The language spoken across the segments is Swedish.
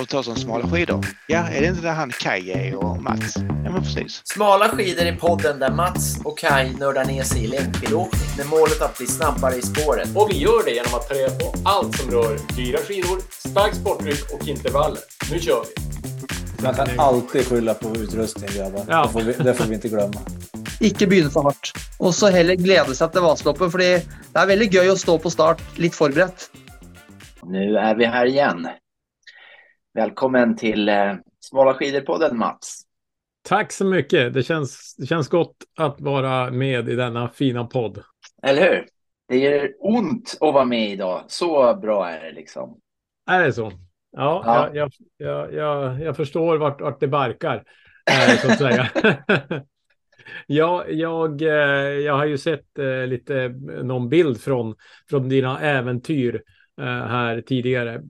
och ta som smala skidor. Ja, är det inte där han Kay är och Mats? Ja, men precis. Smala skidor i podden där Mats och Kay nördar ner sig i längdskidåkning med målet att bli snabbare i spåret. Och vi gör det genom att ta reda på allt som rör dyra skidor, stark sportdryck och intervaller. Nu kör vi! Man kan alltid skylla på utrustning, grabbar. Ja. Det får vi inte glömma. Ikke begynne for hardt. Og så heller glede seg til Vasaloppet, fordi det veldig gøy å stå på start, litt forberedt. Nu är vi här igen. Välkommen till Smala skidor-podden, Mats. Tack så mycket. Det känns gott att vara med i denna fina podd. Eller hur? Det gör ont att vara med idag. Så bra är det liksom. Är det så? Ja. Jag förstår vart det barkar, så att säga. Ja, jag har ju sett lite någon bild från dina äventyr här tidigare.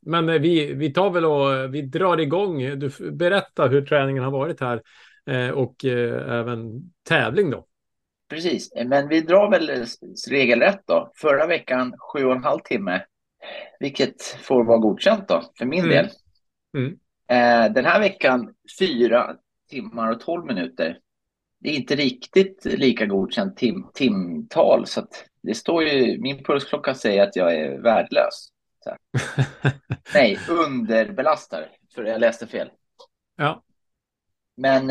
Men vi tar väl och vi drar igång. Du berättar hur träningen har varit här och även tävling då. Precis, men vi drar väl regelrätt då. Förra veckan 7,5 timmar, vilket får vara godkänt då för min del. Mm. Den här veckan 4 timmar och 12 minuter. Det är inte riktigt lika godkänt timtal, så att det står ju, min pulsklocka säger att jag är värdelös. Så. Nej, underbelastar, för jag läste fel. Ja. Men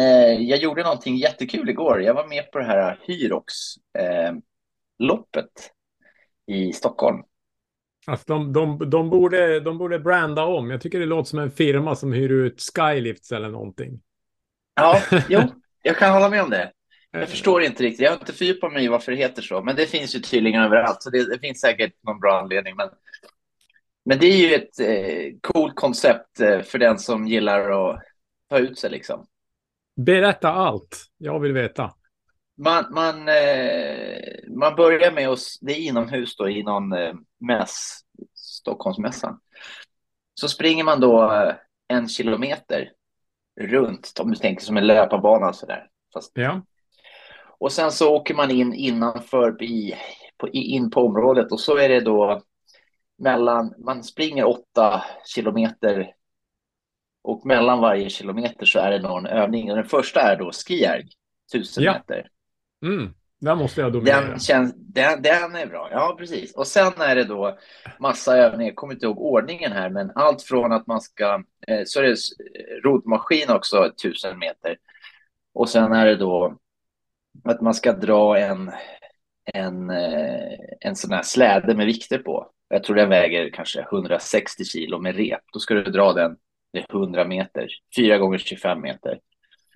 jag gjorde någonting jättekul igår. Jag var med på det här Hyrox-loppet i Stockholm. Alltså, de borde branda om. Jag tycker det låter som en firma som hyr ut skylifts eller någonting. Ja, jo. Jag kan hålla med om det. Jag förstår inte riktigt. Jag har inte fördjupat mig varför det heter så. Men det finns ju tydligen överallt. Så det finns säkert någon bra anledning. Men det är ju ett coolt koncept för den som gillar att ta ut sig liksom. Berätta allt. Jag vill veta. Man börjar med oss. Det är inomhus då. I någon mäss. Stockholmsmässan. Så springer man då 1 kilometer. Runt, om du tänker som en löparbana sådär. Fast. Ja. Och sen så åker man in innanför in på området, och så är det då man springer 8 kilometer, och mellan varje kilometer så är det någon övning. Och den första är då SkiErg 1000 meter. Mm. Den måste jag dominera. Den är bra, ja precis. Och sen är det då massa övningar. Jag kommer inte ihåg ordningen här, men allt från att man ska, så är det rodmaskin också 1000 meter. Och sen är det då att man ska dra en sån här släde med vikter på. Jag tror den väger kanske 160 kilo med rep. Då ska du dra den 100 meter, 4 gånger 25 meter.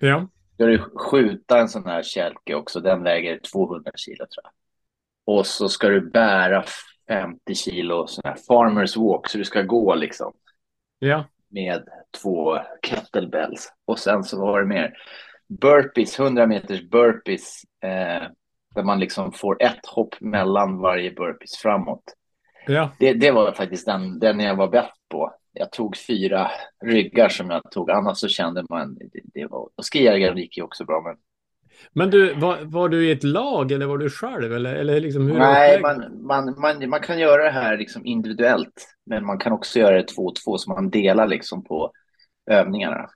Ja. Då ska du skjuta en sån här kälke också. Den väger 200 kilo tror jag. Och så ska du bära 50 kilo sån här farmers walk. Så du ska gå liksom. Ja. Med 2 kettlebells. Och sen så var det mer burpees, 100 meters burpees. Där man liksom får ett hopp mellan varje burpees framåt. Ja. Det var faktiskt den jag var bäst på. Jag tog 4 ryggar som jag tog. Annars så kände man det var. Och SkiErg gick ju också bra. Men du, var du i ett lag eller var du själv? Eller liksom, hur? Nej, man kan göra det här liksom individuellt. Men man kan också göra det 2-2, så man delar liksom på övningarna.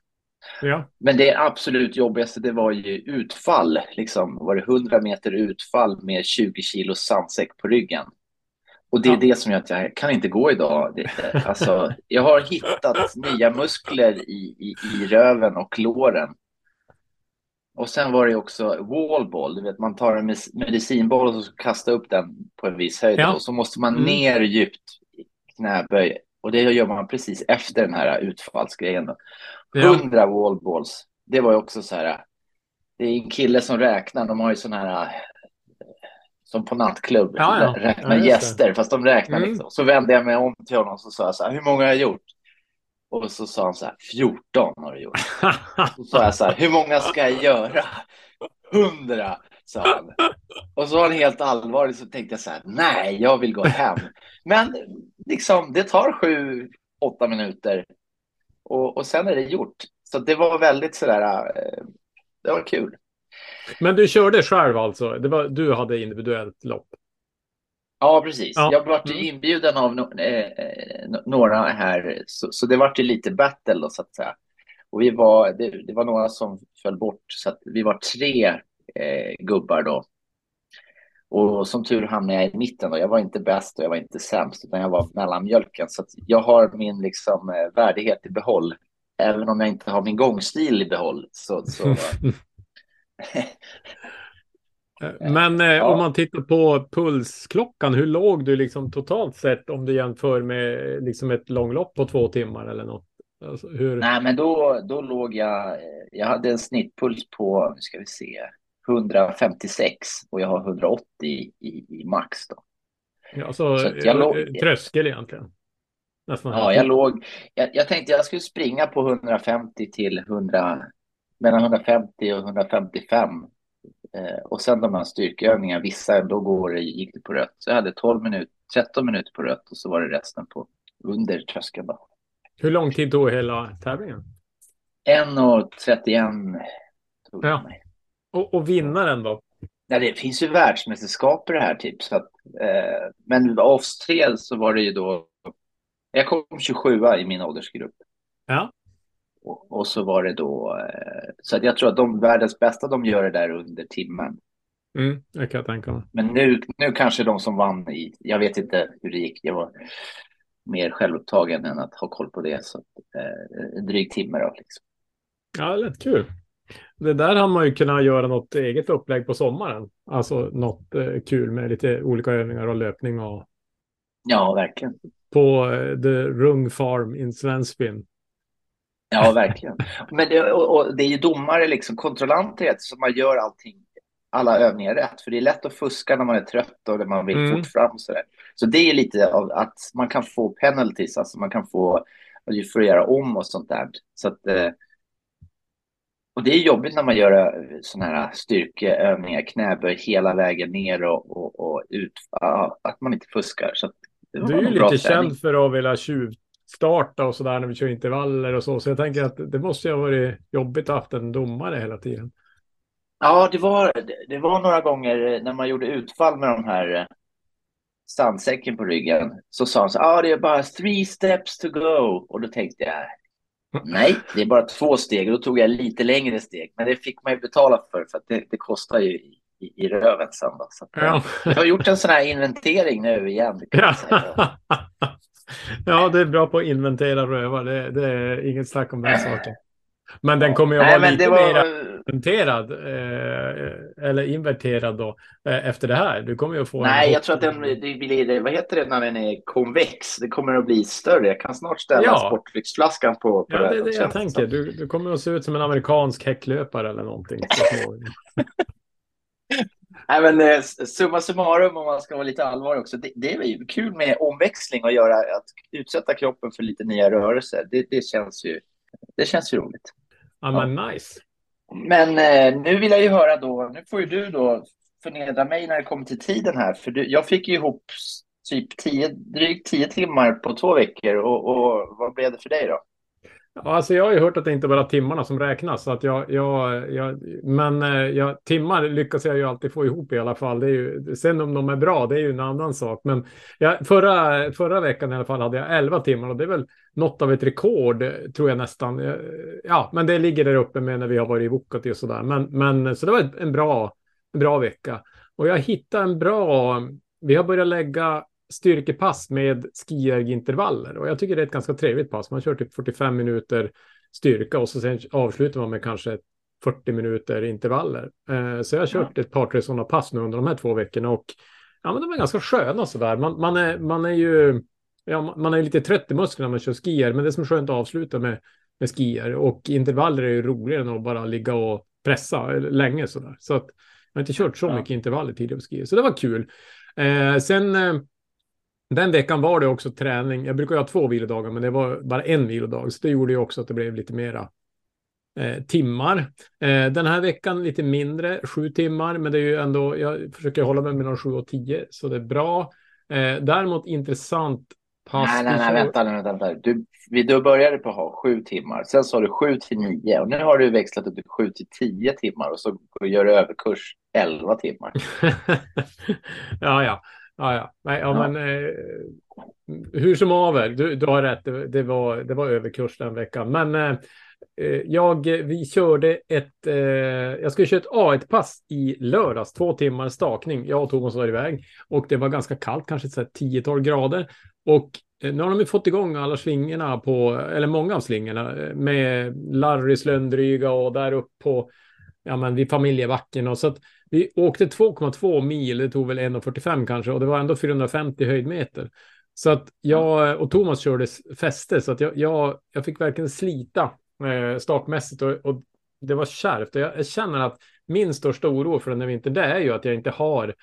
Ja. Men det absolut jobbigaste, det var ju utfall. Liksom, var det 100 meter utfall med 20 kilo sandsäck på ryggen. Och det är det som gör att jag kan inte gå idag. Alltså, jag har hittat nya muskler i röven och låren. Och sen var det också wallball. Du vet, man tar en medicinboll och så kastar upp den på en viss höjd. Ja. Och så måste man ner djupt i knäböj. Och det gör man precis efter den här utfallsgrejen. 100 wallballs. Det var ju också så här. Det är en kille som räknar. De har ju sån här... som på nattklubb räknar gäster, fast de räknar liksom. Så vände jag mig om till honom och så sa jag så här, hur många har jag gjort? Och så sa han så här, 14 har jag gjort. Så sa jag så här, hur många ska jag göra? 100, sa han. Och så var han helt allvarlig, så tänkte jag så här, nej, jag vill gå hem. Men liksom, det tar 7-8 minuter och sen är det gjort. Så det var väldigt sådär, det var kul. Men du körde själv alltså? Du hade individuellt lopp? Ja, precis. Ja. Jag vart inbjuden av några här, så det vart ju lite battle då, så att säga. Och vi var, det var några som föll bort, så att vi var tre gubbar då. Och som tur hamnade jag i mitten då. Jag var inte bäst och jag var inte sämst, utan jag var mellanmjölken. Så att jag har min liksom värdighet i behåll. Även om jag inte har min gångstil i behåll. Så... Men om man tittar på pulsklockan, hur låg du liksom totalt sett om du jämför med liksom ett långlopp på 2 timmar eller något? Alltså, Nej, men då låg jag hade en snittpuls på, nu ska vi se, 156 och jag har 180 i max då. Ja, så jag låg, tröskel egentligen. Nästan. Ja, jag tänkte jag skulle springa på 150 till 100, mellan 150 och 155. Och sen de här styrkeövningarna, vissa då gick det på rött. Så jag hade 13 minuter på rött och så var det resten på under tröskeln då. Hur lång tid då hela tävlingen? 1:31 tog det mig. Och vinnaren då? Ja, det finns ju världsmästerskap i det här typ. Så att, men av oss tre så var det ju då... Jag kom 27 i min åldersgrupp. Ja. Och så var det då... Så att jag tror att de världens bästa, de gör det där under timmen. Mm, jag kan tänka mig. Men nu kanske de som vann i... Jag vet inte hur det gick. Jag var mer självupptagen än att ha koll på det. Så att, en dryg timme då liksom. Ja, lätt kul. Det där har man ju kunnat göra något eget upplägg på sommaren. Alltså något kul med lite olika övningar och löpning och... Ja, verkligen. På The Rung Farm in Svenspin. Ja, verkligen. Men det är ju domare, liksom, kontrollanter, som man gör allting, alla övningar rätt. För det är lätt att fuska när man är trött och när man vill fort fram. Så det är lite av att man kan få penalties, alltså man kan få för att göra om och sånt där. Så att, och det är jobbigt när man gör såna här styrkeövningar, knäböj hela vägen ner och ut, att man inte fuskar. Så att du är ju lite känd för att vilja tjuvstarta och sådär när vi kör intervaller och så jag tänker att det måste ju ha varit jobbigt att ha haft en domare hela tiden. Ja, det var några gånger när man gjorde utfall med de här sandsäcken på ryggen, så sa han så det är bara 3 steps to go, och då tänkte jag nej, det är bara 2 steg, och då tog jag lite längre steg, men det fick man ju betala för att det kostar ju i röven sen då. Så att, jag har gjort en sån här inventering nu igen. Ja, det är bra på att inventera rövar. Det är inget snack om den saken. Men den kommer ju att vara lite mer inventerad eller inverterad då efter det här. Du kommer ju att få... Nej, jag tror att det blir, vad heter det när den är konvex? Det kommer att bli större. Jag kan snart ställa sportflyxflaskan på det. Ja, det är det jag tänker. Du kommer att se ut som en amerikansk häcklöpare eller någonting. Nej, men summa summarum, om man ska vara lite allvarlig också, det är ju kul med omväxling och att utsätta kroppen för lite nya rörelser. Det känns ju roligt. Men nice. Men nu vill jag ju höra då, nu får ju du då förnedra mig när det kommer till tiden här, för jag fick ju ihop typ drygt 10 timmar på 2 veckor, och vad blev det för dig då? Alltså jag har ju hört att det inte bara timmarna som räknas, så att timmar lyckas jag ju alltid få ihop i alla fall. Det är ju, sen om de är bra, det är ju en annan sak. Men förra veckan i alla fall hade jag 11 timmar, och det är väl något av ett rekord, tror jag nästan. Ja, men det ligger där uppe med när vi har varit i Vokati och sådär. Men så det var en bra vecka. Och jag hittade vi har börjat lägga styrkepass med SkiErg-intervaller, och jag tycker det är ett ganska trevligt pass. Man kör typ 45 minuter styrka och så sen avslutar man med kanske 40 minuter intervaller. Så jag har kört ett par, 3 sådana pass nu under de här 2 veckorna, och men de är ganska sköna sådär. Man är ju lite trött i musklerna när man kör skier, men det är som skönt att avsluta med skier, och intervaller är ju roligare än att bara ligga och pressa länge sådär. Så att jag har inte kört så mycket intervaller tidigare på skier, så det var kul. Den veckan var det också träning. Jag brukar ha 2 vilodagar, men det var bara en vilodag. Så det gjorde ju också att det blev lite mera timmar. Den här veckan lite mindre, 7 timmar. Men det är ju ändå, jag försöker hålla mig mellan 7 och 10. Så det är bra. Däremot intressant pass. Nej, vänta. Du började på att ha 7 timmar. Sen så har du 7 till 9. Och nu har du växlat upp till 7 till 10 timmar. Och så gör du överkurs 11 timmar. Ja. Ja. Nej, ja. Men, hur som avväg, du har rätt, det var överkurs den veckan. Men vi körde jag skulle köra ett A1-pass i lördags, 2 timmar stakning. Jag och Thomas var iväg och det var ganska kallt, kanske 10-12 grader. Och nu har de ju fått igång alla slingorna eller många av slingorna med Larrys Lundryga och där upp på, ja men vid Familjebacken och så att vi åkte 2,2 mil, det tog väl 1,45 kanske och det var ändå 450 höjdmeter. Så att jag och Thomas körde fäste så att jag fick verkligen slita startmässigt och det var kärvt och jag känner att min största oro för den här vintern det är ju att jag inte har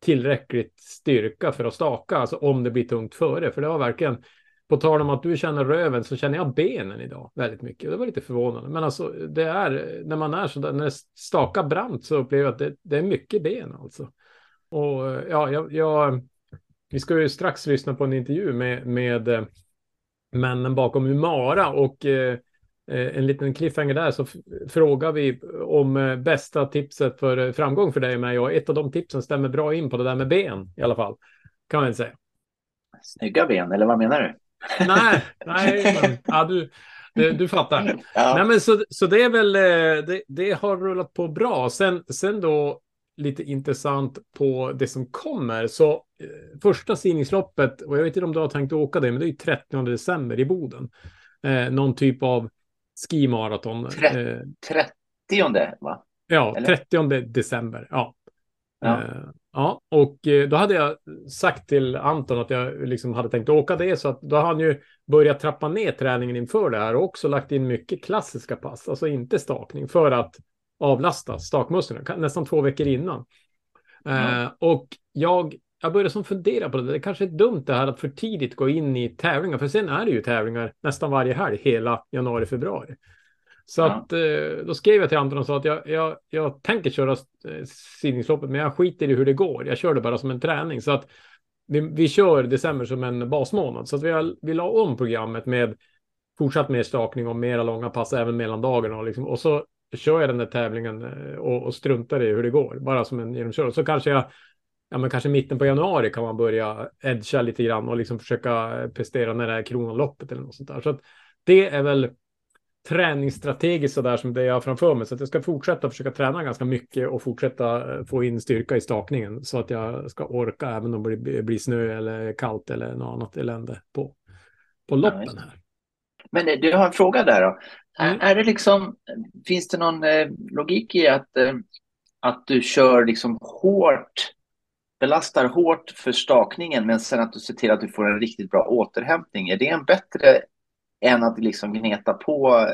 tillräckligt styrka för att staka, alltså om det blir tungt före, för det var verkligen på tal om att du känner röven så känner jag benen idag väldigt mycket och det var lite förvånande, men alltså det är när man är sådär, när det stakar brant så upplever jag att det är mycket ben alltså och ja, vi ska ju strax lyssna på en intervju med männen bakom Umara och en liten cliffhanger där så frågar vi om bästa tipset för framgång för dig och mig och ett av de tipsen stämmer bra in på det där med ben i alla fall, kan man säga. Snygga ben, eller vad menar du? Nej, ja, du fattar. Ja. Nej, men så det är väl det har rullat på bra. Sen då lite intressant på det som kommer så första sidningsloppet och jag vet inte om du har tänkt åka det men det är ju 30 december i Boden. Någon typ av skimaraton. 30, va? Ja, eller? 30 december. Ja. Ja, och då hade jag sagt till Anton att jag liksom hade tänkt åka det så att då har han ju börjat trappa ner träningen inför det här och också lagt in mycket klassiska pass, alltså inte stakning för att avlasta stakmusklerna nästan 2 veckor innan. Och jag började som fundera på det. Det kanske är dumt det här att för tidigt gå in i tävlingar. För sen är det ju tävlingar nästan varje helg. Hela januari, februari. Så att, då skrev jag till Anton och sa att jag tänker köra sidningsloppet. Men jag skiter i hur det går. Jag kör det bara som en träning. Så att vi kör december som en basmånad. Så att vi la om programmet med fortsatt mer stakning och mera långa pass. Även mellan dagarna. Och så kör jag den där tävlingen och struntar i hur det går. Bara som en genomkörning. Så kanske kanske mitten på januari kan man börja edga lite grann och liksom försöka prestera när det är Kronloppet eller något sånt där. Så att det är väl träningsstrategiskt så där som det jag har framför mig. Så att jag ska fortsätta försöka träna ganska mycket och fortsätta få in styrka i stakningen så att jag ska orka även om det blir snö eller kallt eller något annat elände på loppen här. Men du har en fråga där då. Är det liksom, finns det någon logik i att du kör liksom hårt belastar hårt för stakningen men sen att du ser till att du får en riktigt bra återhämtning. Är det en bättre än att liksom gneta på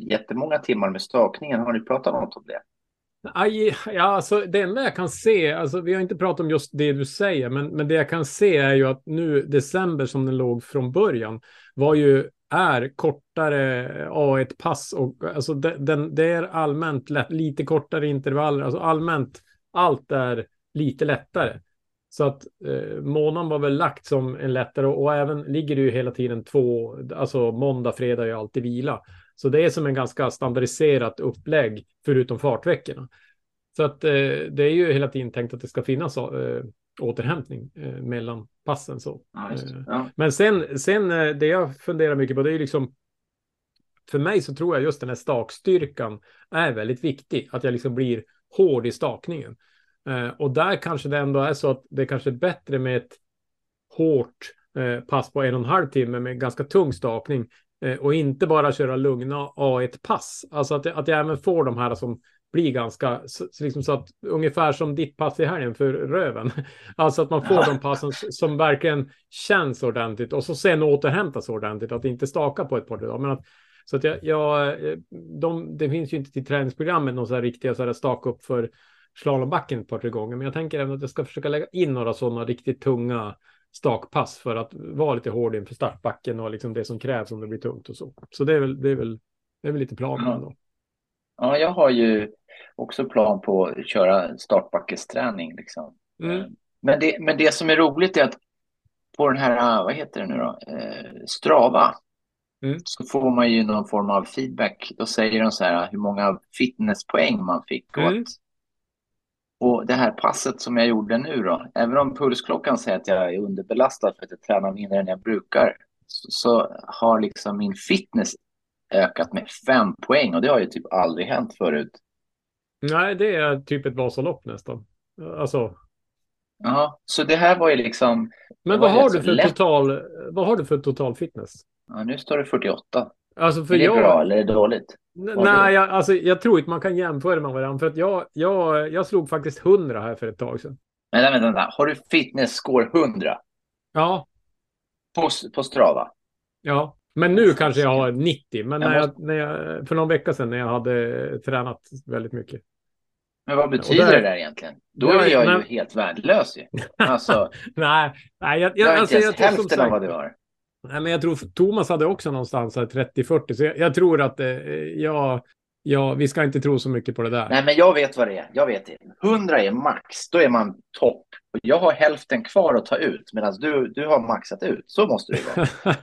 jättemånga timmar med stakningen? Har ni pratat något om det? Aj, ja, alltså det enda jag kan se, alltså, vi har inte pratat om just det du säger men det jag kan se är ju att nu december som den låg från början är kortare A1-pass och alltså, det är allmänt lite kortare intervaller, alltså allmänt allt är lite lättare. Så att månaden var väl lagt som en lättare och även ligger det ju hela tiden alltså måndag, fredag är ju alltid vila. Så det är som en ganska standardiserat upplägg förutom fartveckorna. Så att det är ju hela tiden tänkt att det ska finnas återhämtning mellan passen så. Ja, just det. Ja. Men sen det jag funderar mycket på det är ju liksom för mig så tror jag just den här stakstyrkan är väldigt viktig. Att jag liksom blir hård i stakningen. Och där kanske det ändå är så att det kanske är bättre med ett hårt pass på 1,5 timme med ganska tung stakning och inte bara köra lugna A1-pass. Alltså att jag även får de här som blir ganska liksom så att, ungefär som ditt pass i helgen för röven. Alltså att man får de passen som verkligen känns ordentligt och så sen återhämtas ordentligt. Att inte staka på ett par dagar men att så att det finns ju inte till träningsprogrammet någon så här riktiga så här staka upp för slalombacken ett par tre gånger men jag tänker även att jag ska försöka lägga in några sådana riktigt tunga stakpass för att vara lite hård inför startbacken och liksom det som krävs om det blir tungt och så. Så det är väl lite planen då. Ja, jag har ju också plan på att köra startbackesträning liksom. Men det som är roligt är att på den här, vad heter det nu då? Strava. Så får man ju någon form av feedback. Då säger de så här hur många fitnesspoäng man fick och att Och det här passet som jag gjorde nu då, även om pulsklockan säger att jag är underbelastad för att jag tränar mindre än jag brukar, så har liksom min fitness ökat med 5 poäng, och det har ju typ aldrig hänt förut. Nej, det är typ ett Vasalopp nästan. Alltså. Ja, så det här var ju liksom... Men vad har, du för total fitness? Ja, nu står det 48. Alltså för är det bra eller är det dåligt? Nej, jag tror inte man kan jämföra med varandra. För att jag slog faktiskt 100 här för ett tag sedan. Vänta. Har du fitness score 100? Ja. På Strava? Ja, men nu kanske jag har 90. Men när jag, för någon vecka sedan när jag hade tränat väldigt mycket. Men vad betyder det där egentligen? Då är jag ju helt värdelös ju. Alltså, nej, jag tror som sagt, vad det var. Nej, men jag tror Thomas hade också någonstans här 30-40, så jag tror att vi ska inte tro så mycket på det där. Nej, men jag vet vad det är. 100 är max, då är man topp. Och jag har hälften kvar att ta ut, medan du har maxat ut. Så måste det vara.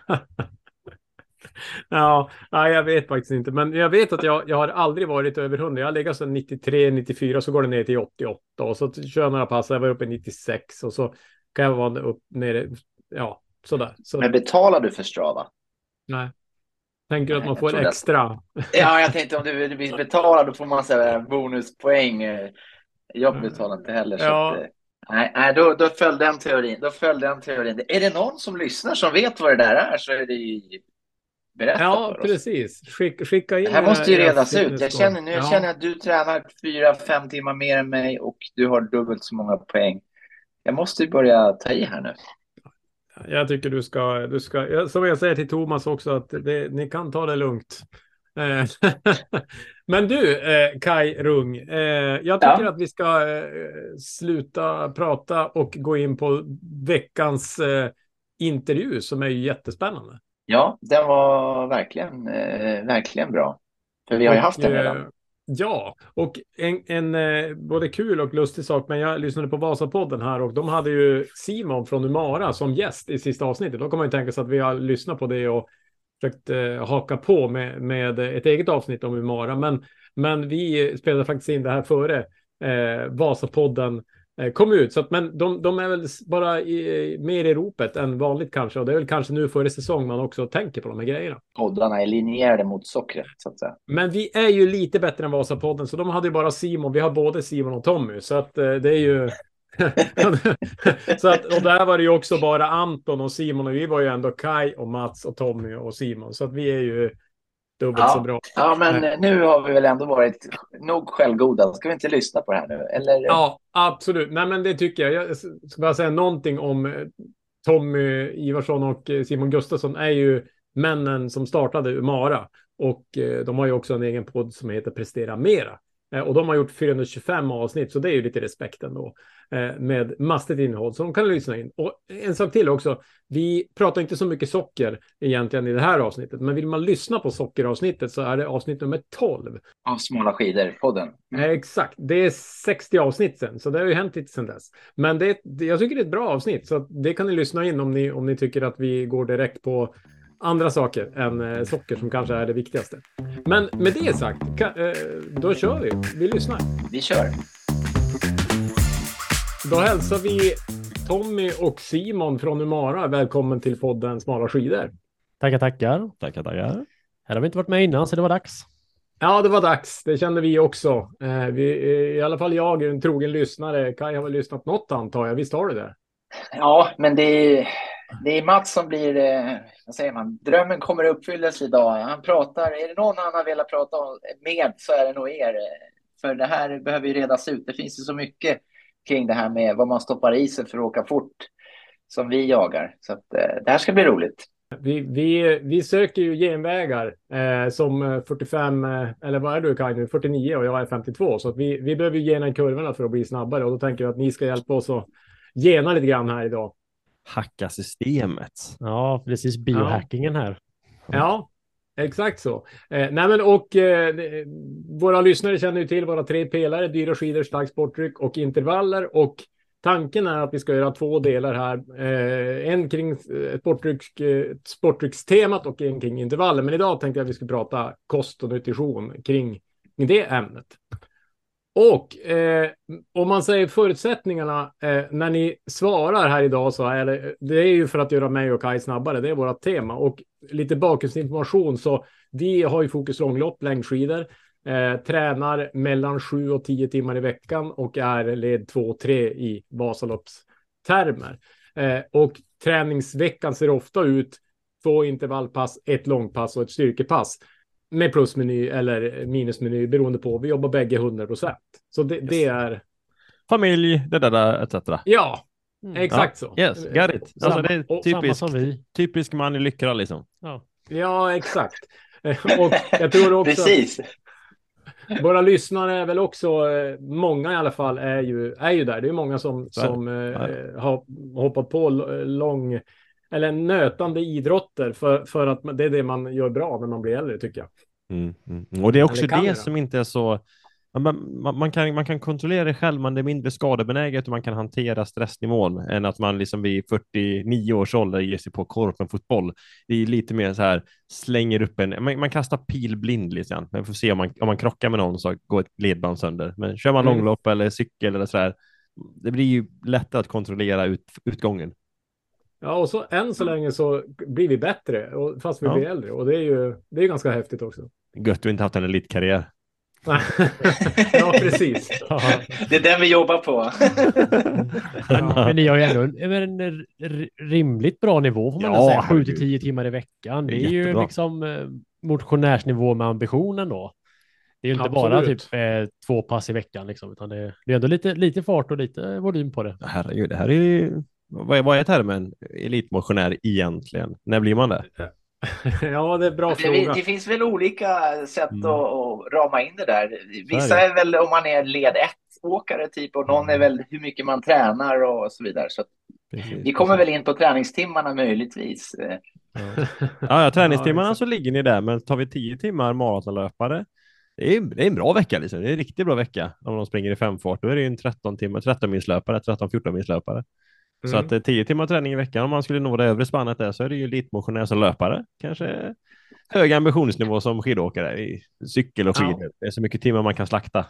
Ja, jag vet faktiskt inte. Men jag vet att jag har aldrig varit över 100. Jag lägger sedan 93-94, så går det ner till 88. Och så kör jag några pass, jag var uppe i 96. Och så kan jag vara upp nere, ja. Sådär. Men betalar du för Strava? Nej. Tänker du att man får extra? Ja, jag tänkte om du vill betala då får man säga bonuspoäng. Jag betalar inte heller. Ja. Så att, nej, då följde den teorin. Är det någon som lyssnar som vet vad det där är, så är det ju berätta för oss. Ja, precis. Skicka in. Det här måste ju redas ut. Jag känner att du tränar 4-5 timmar mer än mig och du har dubbelt så många poäng. Jag måste ju börja ta i här nu. Jag tycker du ska, som jag säger till Thomas också, att ni kan ta det lugnt. Men du, Kai Rung, jag tycker att vi ska sluta prata och gå in på veckans intervju som är ju jättespännande. Ja, den var verkligen bra. För vi har ju haft den redan. Ja, och en både kul och lustig sak, men jag lyssnade på Vasapodden här och de hade ju Simon från Umara som gäst i sista avsnittet. Då kan man ju tänka sig att vi har lyssnat på det och försökt haka på med ett eget avsnitt om Umara. Men vi spelade faktiskt in det här före Vasapodden kom ut. Så att, men de är väl bara mer i ropet än vanligt kanske. Och det är väl kanske nu före säsong man också tänker på de här grejerna. Poddarna är linjerade mot sockret så att säga. Men vi är ju lite bättre än Vasapodden. Så de hade ju bara Simon. Vi har både Simon och Tommy. Så att det är ju... så att, och där var det ju också bara Anton och Simon. Och vi var ju ändå Kai och Mats och Tommy och Simon. Så att vi är ju dubbelt så bra. Ja, men nu har vi väl ändå varit nog självgoda. Ska vi inte lyssna på det här nu? Eller? Ja, absolut. Nej, men det tycker jag. Jag ska bara säga någonting om Tommy Ivarsson och Simon Gustavsson är ju männen som startade Umara. Och de har ju också en egen podd som heter Prestera mera. Och de har gjort 425 avsnitt, så det är ju lite respekt ändå med mastigt innehåll, så de kan lyssna in. Och en sak till också, vi pratar inte så mycket socker egentligen i det här avsnittet, men vill man lyssna på sockeravsnittet så är det avsnitt nummer 12. Av Smala skidor-podden. Exakt, det är 60 avsnitt sen, så det har ju hänt lite sen dess. Men jag tycker det är ett bra avsnitt, så det kan ni lyssna in om ni tycker att vi går direkt på andra saker än socker som kanske är det viktigaste. Men med det sagt, då kör vi. Vi lyssnar. Vi kör. Då hälsar vi Tommy och Simon från Umara. Välkommen till podden Smala skidor. Tackar. Här har vi inte varit med innan, så det var dags. Ja, det var dags. Det kände vi också. I alla fall jag är en trogen lyssnare. Kai har väl lyssnat något, antar jag. Visst har du det? Ja, men det är Mats som blir, vad säger man, drömmen kommer att uppfyllas idag. Han pratar, är det någon han vill prata med så är det nog er. För det här behöver ju redas ut. Det finns ju så mycket kring det här med vad man stoppar i sig för att åka fort som vi jagar. Så att, det här ska bli roligt. Vi söker ju genvägar som 45, eller vad är du Kaj nu, 49 och jag är 52. Så att vi behöver ju gena i kurvorna för att bli snabbare. Och då tänker jag att ni ska hjälpa oss att gena lite grann här idag. Hacka systemet. Ja, precis. Biohackingen här. Ja, exakt så. Våra lyssnare känner ju till våra 3 pelare. Dyra skidor, starkt sporttryck och intervaller. Och tanken är att vi ska göra 2 delar här. En kring sporttryckstemat och en kring intervaller. Men idag tänkte jag att vi skulle prata kost och nutrition kring det ämnet. Och om man säger förutsättningarna när ni svarar här idag så här, det är ju för att göra mig och Kai snabbare, det är vårt tema. Och lite bakgrundsinformation, så vi har ju fokus långlopp, längdskidor, tränar mellan 7 och 10 timmar i veckan och är led 2 och 3 i Vasaloppstermer. Och träningsveckan ser ofta ut 2 intervallpass, 1 långpass och 1 styrkepass. Med plusmeny eller minusmeny beroende på. Vi jobbar bägge 100%. Så det är... familj, det där, etc. Ja, exakt så. Yes, got it. Alltså, det är typisk man i lyckra liksom. Ja, exakt. Och jag tror också... precis. Våra lyssnare är väl också, många i alla fall, är ju där. Det är många som har hoppat på lång... eller nötande idrotter för att det är det man gör bra när man blir äldre, tycker jag. Och det är också det som inte är så... Man kan kontrollera det själv, men det är mindre skadebenäget och man kan hantera stressnivån än att man liksom vid 49 års ålder ger sig på korpen fotboll. Det är lite mer så här, slänger upp en... Man kastar pilblind liksom. Man får se om man krockar med någon så går ett ledband sönder. Men kör man långlopp eller cykel eller sådär, det blir ju lättare att kontrollera utgången. Ja, och så än så länge så blir vi bättre fast vi blir äldre. Och det är ganska häftigt också. Gött, du inte haft en elitkarriär. Ja, precis. Ja. Det är den vi jobbar på. Ja. Men ni har ju ändå en rimligt bra nivå, får man säga. 7-10 timmar i veckan. Det är ju liksom motionärsnivå med ambitionen då. Det är ju inte bara typ 2 pass i veckan liksom, utan det är ändå lite fart och lite volym på det. Herregud, det här är ju... Vad är termen elitmotionär egentligen? När blir man det? Ja, det är en bra fråga. Det finns väl olika sätt att rama in det där. Vissa är väl om man är led 1-åkare typ, och någon är väl hur mycket man tränar och så vidare. Så vi kommer väl in på träningstimmarna möjligtvis. Ja, träningstimmarna så ligger ni där, men tar vi 10 timmar maratonlöpare, det är en bra vecka liksom. Det är en riktigt bra vecka. Om de springer i 5-fart, då är det ju en 13-timmarslöpare, 13-14-milslöpare. Så att 10 timmar träning i veckan, om man skulle nå det övre spannet där, så är det ju elitmotionär som löpare. Kanske hög ambitionsnivå som skidåkare i cykel och skidor. Det är så mycket timmar man kan slakta.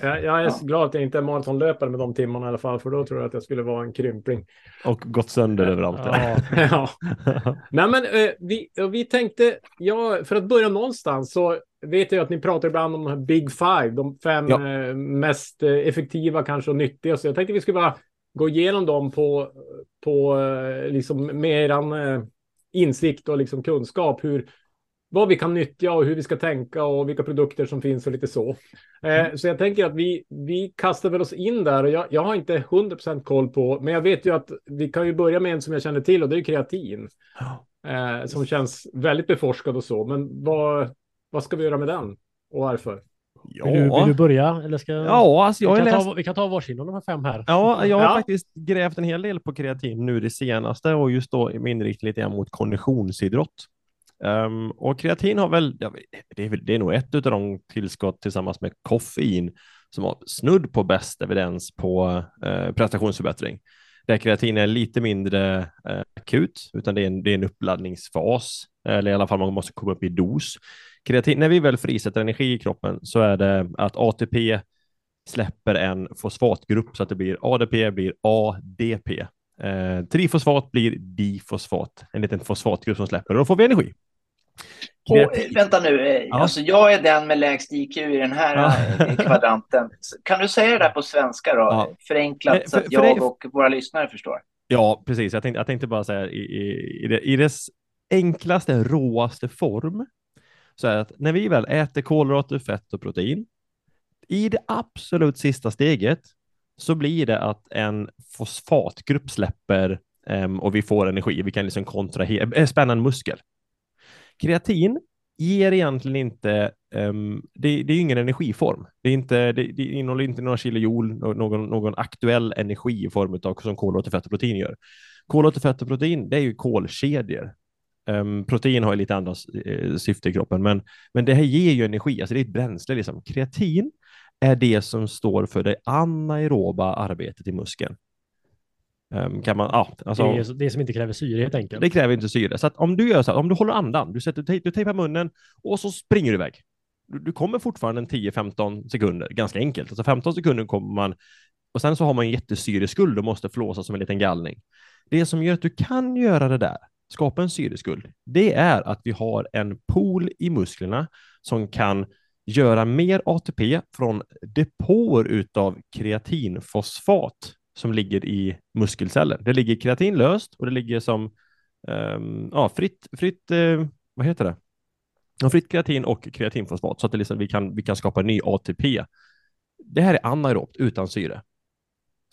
Jag är glad att jag inte är maratonlöpare med de timmarna i alla fall, för då tror jag att jag skulle vara en krympling. Och gått sönder överallt. Nej, men vi tänkte, för att börja någonstans, så vet jag att ni pratar ibland om de här Big Five, de 5 mest effektiva kanske och nyttiga. Så jag tänkte vi skulle bara gå igenom dem på liksom med er insikt och liksom kunskap, vad vi kan nyttja och hur vi ska tänka och vilka produkter som finns och lite så. Så jag tänker att vi kastar väl oss in där, och jag har inte 100% koll på, men jag vet ju att vi kan ju börja med en som jag känner till, och det är kreatin. Som känns väldigt beforskad och så, men vad ska vi göra med den och varför? Ja. Vill du börja? Eller ska... Ja, alltså vi kan ta varsin av de här 5 här. Ja, jag har faktiskt grävt en hel del på kreatin nu det senaste, och just då med inriktning lite mot konditionsidrott. Och kreatin har väl, det är nog ett av de tillskott tillsammans med koffein som har snudd på bäst evidens på prestationsförbättring. Där kreatin är lite mindre akut, utan det är en uppladdningsfas, eller i alla fall man måste komma upp i dos. Kreatin, när vi väl frisätter energi i kroppen, så är det att ATP släpper en fosfatgrupp, så att det blir ADP blir ADP. Trifosfat blir difosfat, en liten fosfatgrupp som släpper, och då får vi energi. Och, vänta nu, alltså jag är den med lägst IQ i den här kvadranten. Kan du säga det där på svenska då? Ja. Förenklat så att jag och våra lyssnare förstår. Ja, precis. Jag tänkte bara säga i dess enklaste, råaste form, så är att när vi väl äter kolhydrater, fett och protein, i det absolut sista steget så blir det att en fosfatgrupp släpper och vi får energi. Vi kan liksom spänna en muskel. Kreatin ger egentligen inte, det är ingen energiform. Det innehåller inte några kilojoule, någon aktuell energi i form av som kolhydrater, fett och protein gör. Kolhydrater, fett och protein, det är ju kolkedjor. Protein har ju lite andra syfte i kroppen, men det här ger ju energi, alltså det är ett bränsle liksom. Kreatin är det som står för det anaeroba arbetet i muskeln. Det som inte kräver syre helt enkelt. Det kräver inte syre. Så att om du gör så här, om du håller andan, du tejpar munnen och så springer du iväg. du kommer fortfarande en 10-15 sekunder, ganska enkelt. Alltså 15 sekunder kommer man, och sen så har man en jättesyreskuld och måste flåsa som en liten gallning. Det som gör att du kan göra det där, skapa en syreskuld, det är att vi har en pool i musklerna som kan göra mer ATP från depåer utav kreatinfosfat som ligger i muskelceller. Det ligger kreatin löst och det ligger som fritt kreatin och kreatinfosfat, så att det liksom, vi kan skapa ny ATP. Det här är anaerobt utan syre.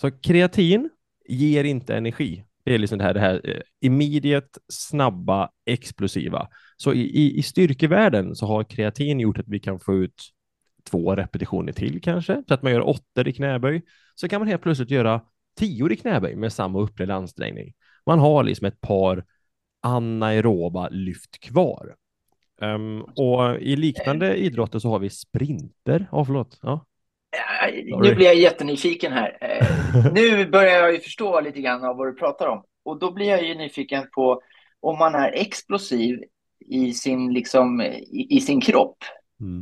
Så kreatin ger inte energi. Det är liksom det här immediate, snabba, explosiva. Så i styrkevärlden så har kreatin gjort att vi kan få ut 2 repetitioner till kanske. Så att man gör 8 i knäböj. Så kan man helt plötsligt göra 10 i knäböj med samma upplevd ansträngning. Man har liksom ett par anaeroba lyft kvar. Och i liknande idrotter så har vi sprinter. Ja, förlåt. Ja. Nu blir jag jättenyfiken här. Nu börjar jag ju förstå lite grann av vad du pratar om. Och då blir jag ju nyfiken på om man är explosiv i sin kropp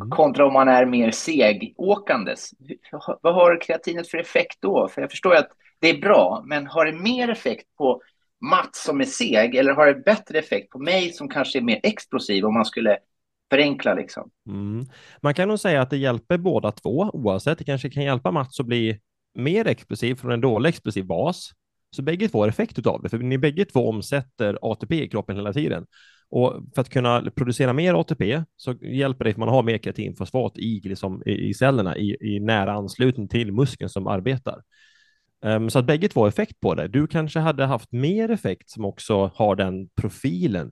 kontra om man är mer segåkandes. Vad har kreatinet för effekt då? För jag förstår att det är bra, men har det mer effekt på Mats som är seg, eller har det bättre effekt på mig som kanske är mer explosiv om man skulle förenkla liksom? Man kan nog säga att det hjälper båda två oavsett. Det kanske kan hjälpa Mats att bli mer explosiv från en dålig explosiv bas. Så bägge två har effekt utav det, för ni bägge två omsätter ATP i kroppen hela tiden. Och för att kunna producera mer ATP så hjälper det att man har mer kreatinfosfat i cellerna i nära anslutning till muskeln som arbetar. Så att bägge två har effekt på det. Du kanske hade haft mer effekt som också har den profilen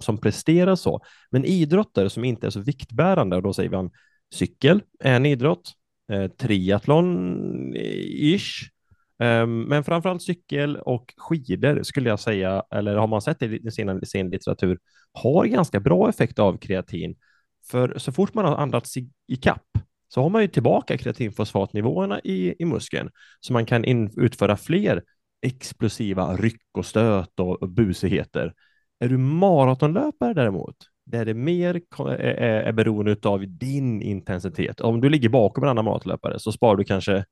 som presterar så. Men idrottare som inte är så viktbärande, och då säger vi om cykel är en idrott, triathlon-ish. Men framförallt cykel och skidor skulle jag säga, eller har man sett i sin litteratur, har ganska bra effekt av kreatin. För så fort man har andats i kapp så har man ju tillbaka kreatinfosfatnivåerna i muskeln. Så man kan utföra fler explosiva ryck och stöt och busigheter. Är du maratonlöpare däremot, där det mer är beroende av din intensitet. Om du ligger bakom en annan maratonlöpare så sparar du kanske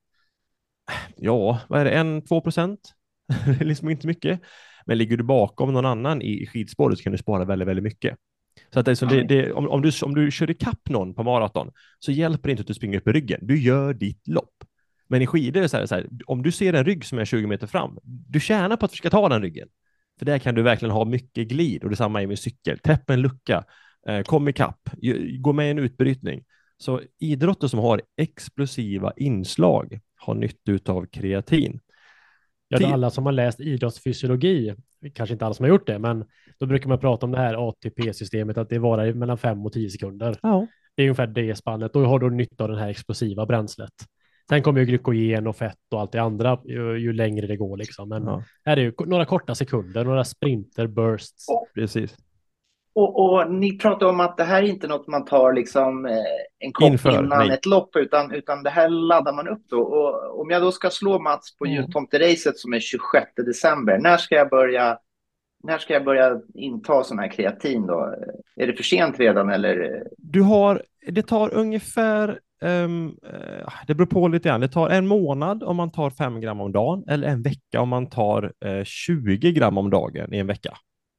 1-2%. Det är liksom inte mycket. Men ligger du bakom någon annan i skidspåret så kan du spara väldigt, väldigt mycket. Så att om du kör ikapp någon på maraton så hjälper det inte att du springer upp i ryggen. Du gör ditt lopp. Men i skidor är det så här, om du ser en rygg som är 20 meter fram, du tjänar på att försöka ta den ryggen. För där kan du verkligen ha mycket glid. Och detsamma är med cykel. Täpp en lucka. Kom ikapp. Gå med i en utbrytning. Så idrotter som har explosiva inslag har nytta av kreatin. Ja, alla som har läst idrottsfysiologi, kanske inte alla som har gjort det, men då brukar man prata om det här ATP-systemet, att det varar mellan 5 och 10 sekunder. Ja. Det är ungefär det spannet. Då har du nytta av det här explosiva bränslet. Sen kommer ju glykogen och fett och allt det andra ju längre det går. Liksom. Men här är ju några korta sekunder, några sprinter, bursts. Precis. Och ni pratar om att det här är inte något man tar en kopp innan ett lopp, utan det här laddar man upp då. Och om jag då ska slå Mats på jultomteracet som är 26 december, när ska jag börja inta sån här kreatin då? Är det för sent redan eller? Det tar ungefär, det beror på lite grann. Det tar en månad om man tar 5 gram om dagen, eller en vecka om man tar 20 gram om dagen i en vecka.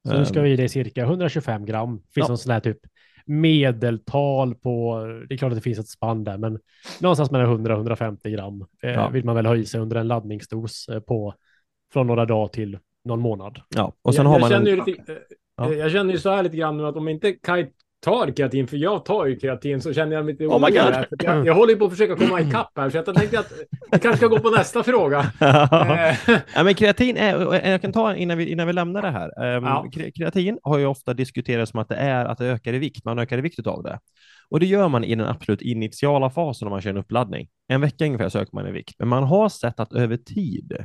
Så nu ska vi det cirka 125 gram. Finns någon sån här typ medeltal på, det är klart att det finns ett spann där, men någonstans mellan 100 och 150 gram vill man väl ha i sig under en laddningsdos från några dagar till någon månad. Ja, och sen har man jag känner ju så här lite grann nu att om inte Kay tar kreatin, för jag tar ju kreatin, så känner jag mig lite orolig här. Jag håller på att försöka komma ikapp här, så jag tänkte att jag kanske ska gå på nästa fråga. Ja, men kreatin är, jag kan ta innan vi lämnar det här. Kreatin har ju ofta diskuterats som att det ökar i vikt. Man ökar i vikt av det. Och det gör man i den absolut initiala fasen när man kör en uppladdning. En vecka ungefär så ökar man i vikt. Men man har sett att över tid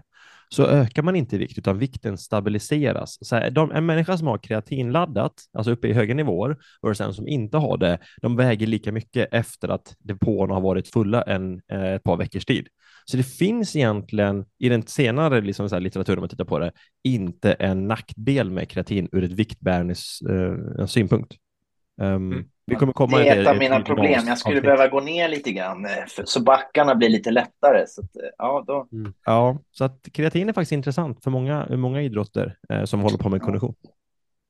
så ökar man inte i vikt, utan vikten stabiliseras. Så här, en människa som har kreatinladdat, alltså uppe i höga nivåer, och sen som inte har det, de väger lika mycket efter att depåerna har varit fulla ett par veckors tid. Så det finns egentligen, i den senare litteraturen man tittar på det, inte en nackdel med kreatin ur ett viktbärande synpunkt. Vi kommer komma det är ett av mina problem. Jag skulle behöva gå ner lite grann så backarna blir lite lättare. Så att, ja, då. Mm. Ja, så att kreatin är faktiskt intressant för många idrotter som håller på med kondition.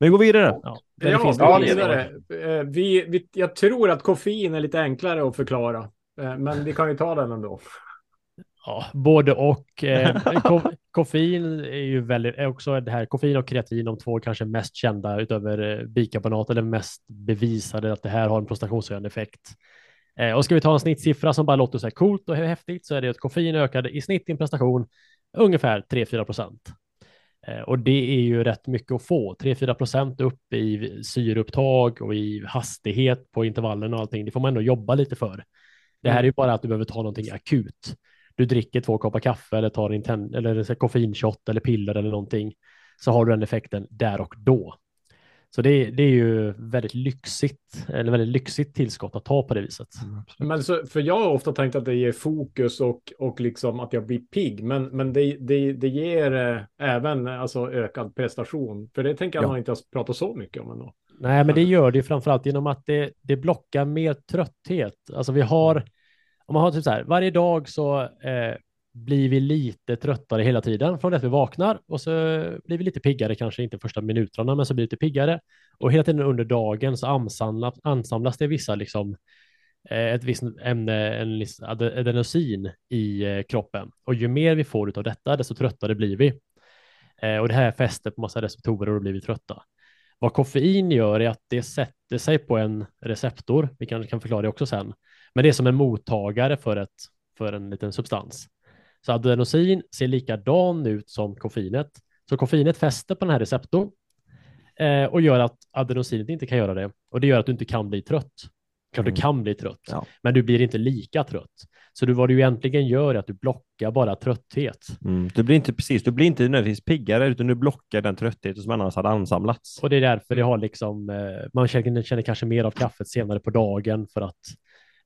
Men vi går vidare. Ja. Jag tror att koffein är lite enklare att förklara. Men vi kan ju ta den ändå. Ja, både och. Koffein är ju väldigt, är också det här, koffein och kreatin, de två kanske mest kända utöver bikarbonat, eller mest bevisade att det här har en prestationshöjande effekt. Och ska vi ta en snittsiffra som bara låter så här coolt och häftigt, så är det att koffein ökade i snitt din prestation ungefär 3-4%. Och det är ju rätt mycket att få. 3-4% upp i syreupptag och i hastighet på intervallen och allting. Det får man ändå jobba lite för. Det här är ju bara att du behöver ta någonting akut. Du dricker 2 koppar kaffe eller tar en koffeinshot eller piller eller någonting, så har du den effekten där och då. Så det är ju väldigt lyxigt tillskott att ta på det viset. Mm, men så, för jag har ofta tänkt att det ger fokus och liksom att jag blir pigg, men det ger även alltså ökad prestation. För det tänker jag man inte har pratat så mycket om ändå. Nej, men det gör det ju framförallt genom att det blockar mer trötthet. Alltså vi har... Om man har typ så här, varje dag så blir vi lite tröttare hela tiden från det att vi vaknar, och så blir vi lite piggare, kanske inte första minuterna, men så blir vi lite piggare, och hela tiden under dagen så ansamlas det vissa liksom, ett visst ämne, adenosin i kroppen, och ju mer vi får ut av detta, desto tröttare blir vi, och det här fäster på massa receptorer och då blir vi trötta. Vad koffein gör är att det sätter sig på en receptor, vi kanske kan förklara det också sen, men det är som en mottagare för en liten substans. Så adenosin ser likadan ut som koffeinet. Så koffeinet fäster på den här receptorn och gör att adenosinet inte kan göra det. Och det gör att du inte kan bli trött. Klart du kan bli trött, men du blir inte lika trött. Så vad du egentligen gör är att du blockar bara trötthet. Mm. Du blir inte nödvändigtvis piggare, utan du blockar den trötthet som annars hade ansamlats. Och det är därför det har liksom, man känner kanske mer av kaffet senare på dagen, för att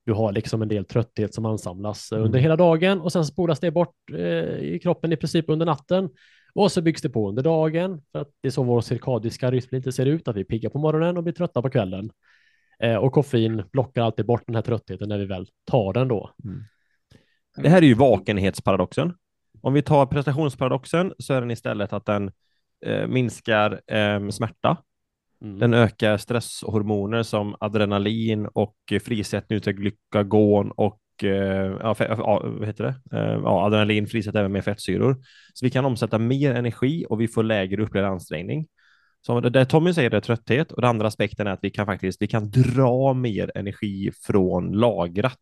du har liksom en del trötthet som ansamlas under hela dagen, och sen spolas det bort i kroppen i princip under natten, och så byggs det på under dagen, för att det är så vår cirkadiska rytm inte ser ut, att vi piggar på morgonen och blir trötta på kvällen. Och koffein blockar alltid bort den här tröttheten när vi väl tar den då. Mm. Det här är ju vakenhetsparadoxen. Om vi tar prestationsparadoxen, så är den istället att den minskar smärta. Mm. Den ökar stresshormoner som adrenalin och frisättning av glykagon och adrenalin frisätter även med fettsyror. Så vi kan omsätta mer energi och vi får lägre upplevd ansträngning. Så det Tommy säger är trötthet, och den andra aspekten är att vi kan dra mer energi från lagrat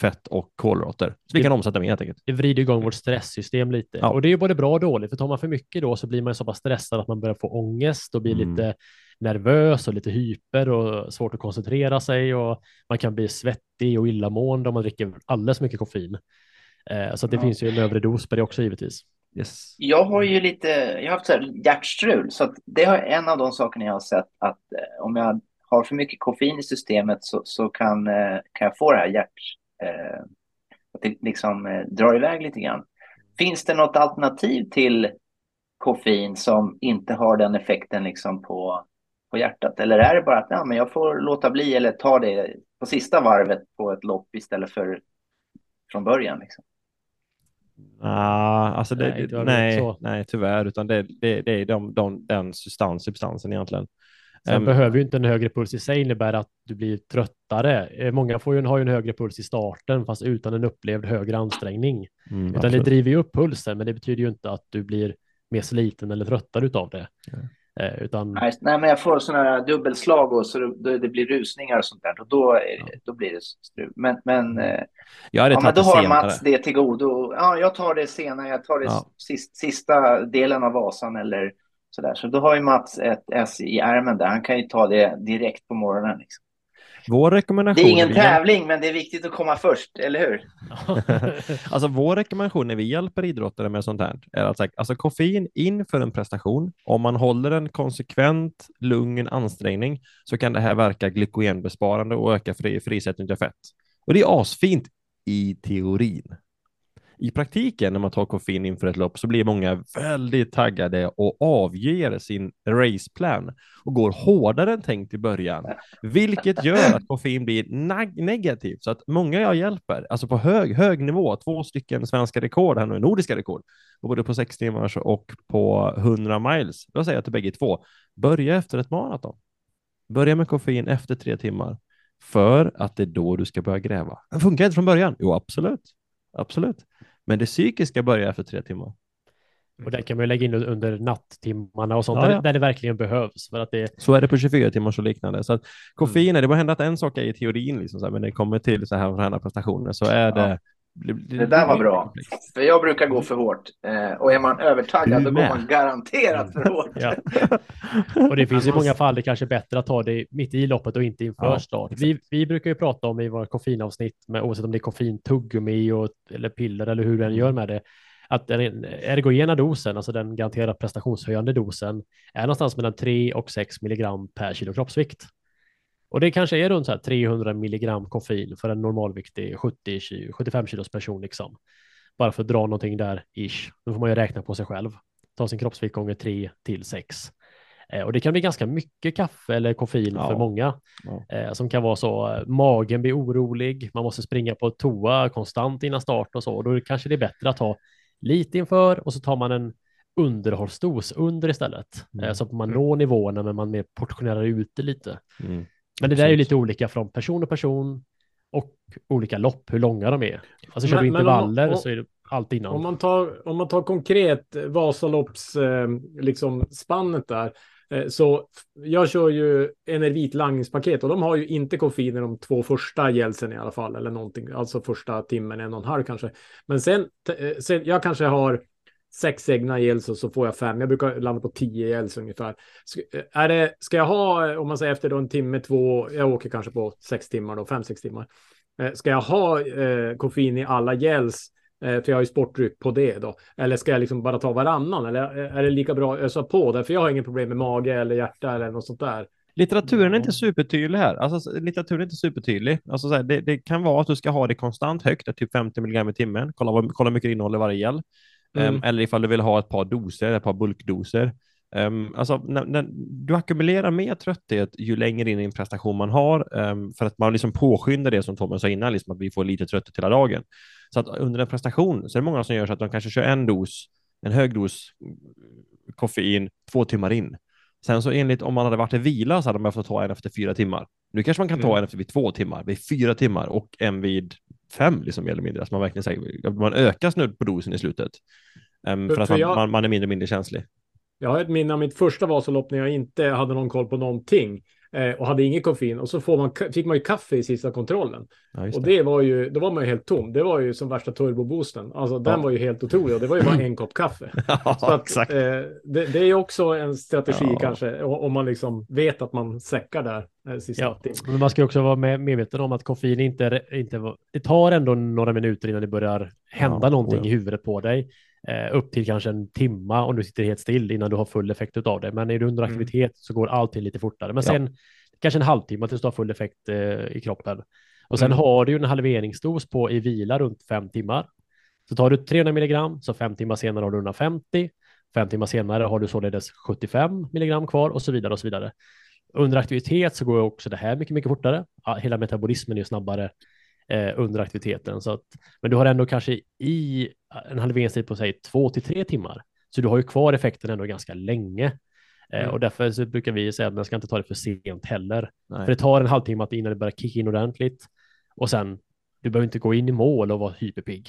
fett och kolhydrater. Så vi kan omsätta mer helt enkelt. Det vrider igång vårt stresssystem lite. Ja. Och det är ju både bra och dåligt. För tar man för mycket då, så blir man så pass stressad att man börjar få ångest och blir lite nervös och lite hyper och svårt att koncentrera sig. Och man kan bli svettig och illamående om man dricker alldeles mycket koffein. Så att det finns ju en övre dos på det också givetvis. Yes. Jag har haft så här hjärtstrul, så att det är en av de sakerna jag har sett, att om jag har för mycket koffein i systemet så kan jag få det här att det liksom drar iväg lite grann. Finns det något alternativ till koffein som inte har den effekten liksom på hjärtat, eller är det bara att men jag får låta bli eller ta det på sista varvet på ett lopp istället för från början liksom? Alltså nej, tyvärr, utan det är den substansen egentligen. Sen behöver ju inte en högre puls i sig innebär att du blir tröttare. Många har ju en högre puls i starten, fast utan en upplevd högre ansträngning. Utan absolut. Det driver ju upp pulsen, men det betyder ju inte att du blir mer sliten eller tröttare utav det. Utan... Nej, men jag får sådana här dubbelslag och så det blir rusningar och sånt där, och då blir det strul. Men då har Mats det till godo. Ja, jag tar det senare, jag tar det sista delen av Vasan eller sådär. Så då har ju Mats ett S i ärmen där, han kan ju ta det direkt på morgonen liksom. Vår rekommendation... Det är ingen tävling, men det är viktigt att komma först, eller hur? Alltså vår rekommendation när vi hjälper idrottare med sånt här är att alltså, koffein inför en prestation, om man håller en konsekvent lugn ansträngning, så kan det här verka glykogenbesparande och öka frisättning av fett. Och det är asfint i teorin. i praktiken när man tar koffein inför ett lopp så blir många väldigt taggade och avger sin raceplan och går hårdare än tänkt i början. Vilket gör att koffein blir negativt. Så att många jag hjälper, alltså på hög nivå, 2 stycken svenska rekord här nu, nordiska rekord, både på 6 timmars och på 100 miles. Jag säger till bägge två, börja efter ett maraton. Börja med koffein efter 3 timmar. För att det är då du ska börja gräva. Det funkar inte från början. Jo, absolut. Men det psykiska börjar efter 3 timmar. Och det kan man ju lägga in under nattimmarna och sånt. Ja, ja. Där det verkligen behövs. För att det... Så är det på 24 timmar och liknande. Så att koffein, det bara händer att en sak är i teorin. Liksom, så här, men det kommer till så här prestationer. Så är det... Det där var bra. För jag brukar gå för hårt. Och är man övertaggad då går man garanterat för hårt. Ja. Och det finns ju många fall det kanske är bättre att ta det mitt i loppet och inte inför start. Vi brukar ju prata om i våra koffeinavsnitt, oavsett om det är koffeintuggummi eller piller eller hur den gör med det, att den ergogena dosen, alltså den garanterat prestationshöjande dosen, är någonstans mellan 3 och 6 milligram per kilo kroppsvikt. Och det kanske är runt så här 300 milligram koffein för en normalviktig 75 kilos person. Liksom. Bara för att dra någonting där ish. Då får man ju räkna på sig själv. Ta sin kroppsvikt gånger 3 till 6. Och det kan bli ganska mycket kaffe eller koffein för många. Ja. Som kan vara så, magen blir orolig. Man måste springa på toa konstant innan start och så. Och då kanske det är bättre att ta lite inför och så tar man en underhållsdos under istället. Så att man når nivåerna men man mer portionerar ut det lite. Mm. Men det där är ju lite olika från person till person och olika lopp, hur långa de är. Alltså kör du intervaller så är det allt innan. Om man tar konkret Vasalopps liksom spannet där, så jag kör ju Enervit langningspaket och de har ju inte koffein i de 2 första gelsen i alla fall eller någonting, alltså första timmen, 1,5 kanske. Men sen jag kanske har 6 egna gels och så får jag 5. Jag brukar landa på 10 gels ungefär. Ska jag ha, om man säger efter då en timme, 2, jag åker kanske på 6 timmar då, 5-6 timmar. Ska jag ha koffein i alla gels? För jag har ju sportdryck på det då. Eller ska jag liksom bara ta varannan? Eller är det lika bra att ösa på det? För jag har ingen problem med mage eller hjärta eller något sånt där. Litteraturen är inte supertydlig här. Alltså, litteraturen är inte supertydlig. Alltså, så här, det kan vara att du ska ha det konstant högt, typ 50 milligram i timmen. Kolla mycket innehåll i varje gel. Eller ifall du vill ha ett par bulkdoser. Alltså, du ackumulerar mer trötthet ju längre in i en prestation man har, för att man liksom påskyndar det som Tommy sa innan, liksom att vi får lite trötthet hela dagen. Så att under en prestation så är det många som gör så att de kanske kör en hög dos koffein 2 timmar in. Sen så enligt om man hade varit i vila så hade man fått ta en efter 4 timmar. Nu kanske man kan ta en efter vid 2 timmar, vid 4 timmar och en vid 5 liksom, eller mindre. Alltså man verkligen säger, man ökar snudd på dosen i slutet. För att man är mindre känslig. Jag har ett minne av mitt första Vasalopp när jag inte hade någon koll på någonting. Och hade ingen koffein. Och så fick man ju kaffe i sista kontrollen. Ja, och det var ju, då var man ju helt tom. Det var ju som värsta turboboosten. Alltså den var ju helt otrolig. Och det var ju bara en kopp kaffe. Ja, så att, exakt. Det är ju också en strategi kanske. Om man liksom vet att man säckar där. Men man ska också vara medveten om att koffein inte det tar ändå några minuter innan det börjar hända någonting i huvudet på dig. Upp till kanske en timma om du sitter helt still innan du har full effekt av det. Men är du under aktivitet så går allting lite fortare. Men sen kanske en halvtimme tills du har full effekt i kroppen. Och sen har du en halveringsdos på i vila runt 5 timmar. Så tar du 300 milligram, så 5 timmar senare har du 150. 5 timmar senare har du således 75 milligram kvar och så vidare och så vidare. Under aktivitet så går också det här mycket, mycket fortare. Hela metabolismen är snabbare under aktiviteten. Så att, men du har ändå kanske i en halveringstid på sig 2 till 3 timmar. Så du har ju kvar effekten ändå ganska länge. Och därför så brukar vi säga att man ska inte ta det för sent heller. Nej. För det tar en halvtimme innan det börjar kicka in ordentligt. Och sen, du behöver inte gå in i mål och vara hyperpigg.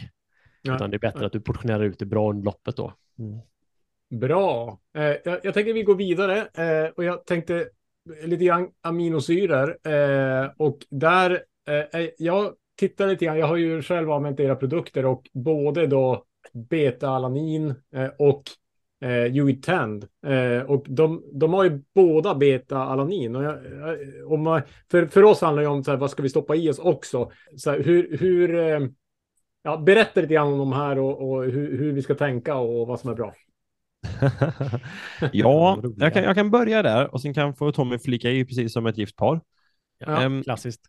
Utan det är bättre att du portionerar ut det bra under loppet då. Mm. Bra. Jag tänker vi går vidare. Och jag tänkte lite grann aminosyror. Och där jag tittar lite grann. Jag har ju själv använt era produkter och både då beta-alanin och UITAND. Och de har ju båda beta-alanin. Och för oss handlar det om så här, vad ska vi stoppa i oss också? Så här, berätta lite grann om de här och hur vi ska tänka och vad som är bra. Jag kan börja där och sen kan få Tommy flika i precis som ett gift par. Ja, klassiskt.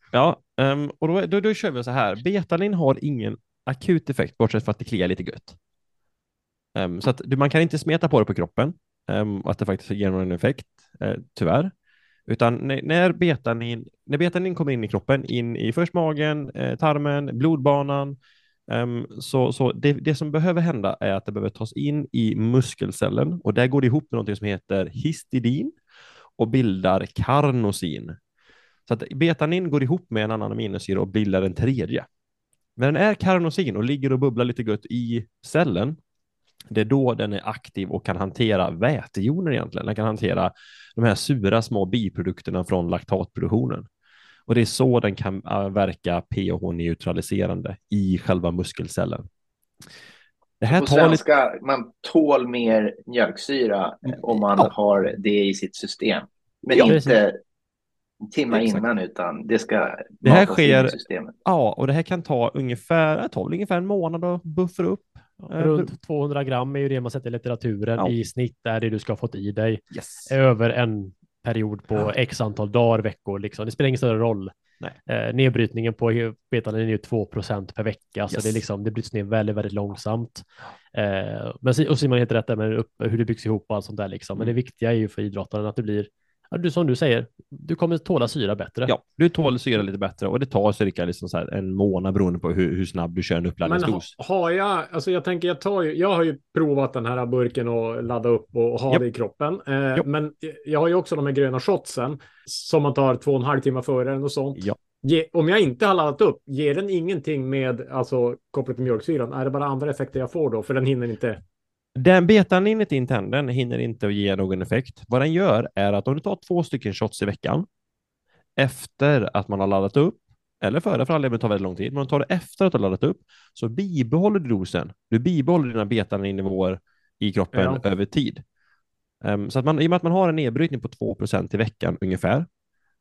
Och då kör vi så här. Betalin har ingen akut effekt, bortsett för att det kliar lite gött. Så att man kan inte smeta på det på kroppen, att det faktiskt ger någon effekt, tyvärr. Utan när betanin kommer in i kroppen, in i först magen, tarmen, blodbanan, så det som behöver hända är att det behöver tas in i muskelcellen. Och där går det ihop med något som heter histidin och bildar karnosin. Så att betanin går ihop med en annan aminosyra och bildar en tredje. Men den är karnosin och ligger och bubblar lite gött i cellen. Det är då den är aktiv och kan hantera vätejoner egentligen. Den kan hantera de här sura små biprodukterna från laktatproduktionen. Och det är så den kan verka pH-neutraliserande i själva muskelcellen. Det här på svenska, man tål mer mjölksyra om man har det i sitt system. Men inte timmar innan, utan det ska det här sker, systemet. Ja, och det här kan ta ungefär en månad att buffra upp. Runt 200 gram är ju det man sätter i litteraturen i snitt, är det du ska ha fått i dig över en period på x antal dagar, veckor liksom. Det spelar ingen större roll. Nedbrytningen på betanin är ju 2% per vecka, så det är liksom, det bryts ner väldigt, väldigt långsamt. Men och Simon heter rätt där med hur det byggs ihop och allt sånt där liksom. Men det viktiga är ju för idrottaren att det blir, som du säger, du kommer tåla syra bättre. Ja, du tål syra lite bättre och det tar cirka liksom så här en månad beroende på hur snabb du kör en uppladdningsdos. Men har jag, alltså jag tänker, jag har ju provat den här burken och ladda upp och ha det i kroppen. Men jag har ju också de här gröna shotsen som man tar 2,5 timmar före och sånt. Ja. Om jag inte har laddat upp, ger den ingenting med, alltså kopplat till mjölksyran? Är det bara andra effekter jag får då? För den hinner inte... Den betaninet i tänden hinner inte att ge någon effekt. Vad den gör är att om du tar 2 shots i veckan efter att man har laddat upp, eller före, för all del tar väldigt lång tid, men om du tar det efter att du har laddat upp, så bibehåller du dosen. Du bibehåller dina betaninnivåer i kroppen över tid. Så att i och med att man har en nedbrytning på 2% i veckan ungefär,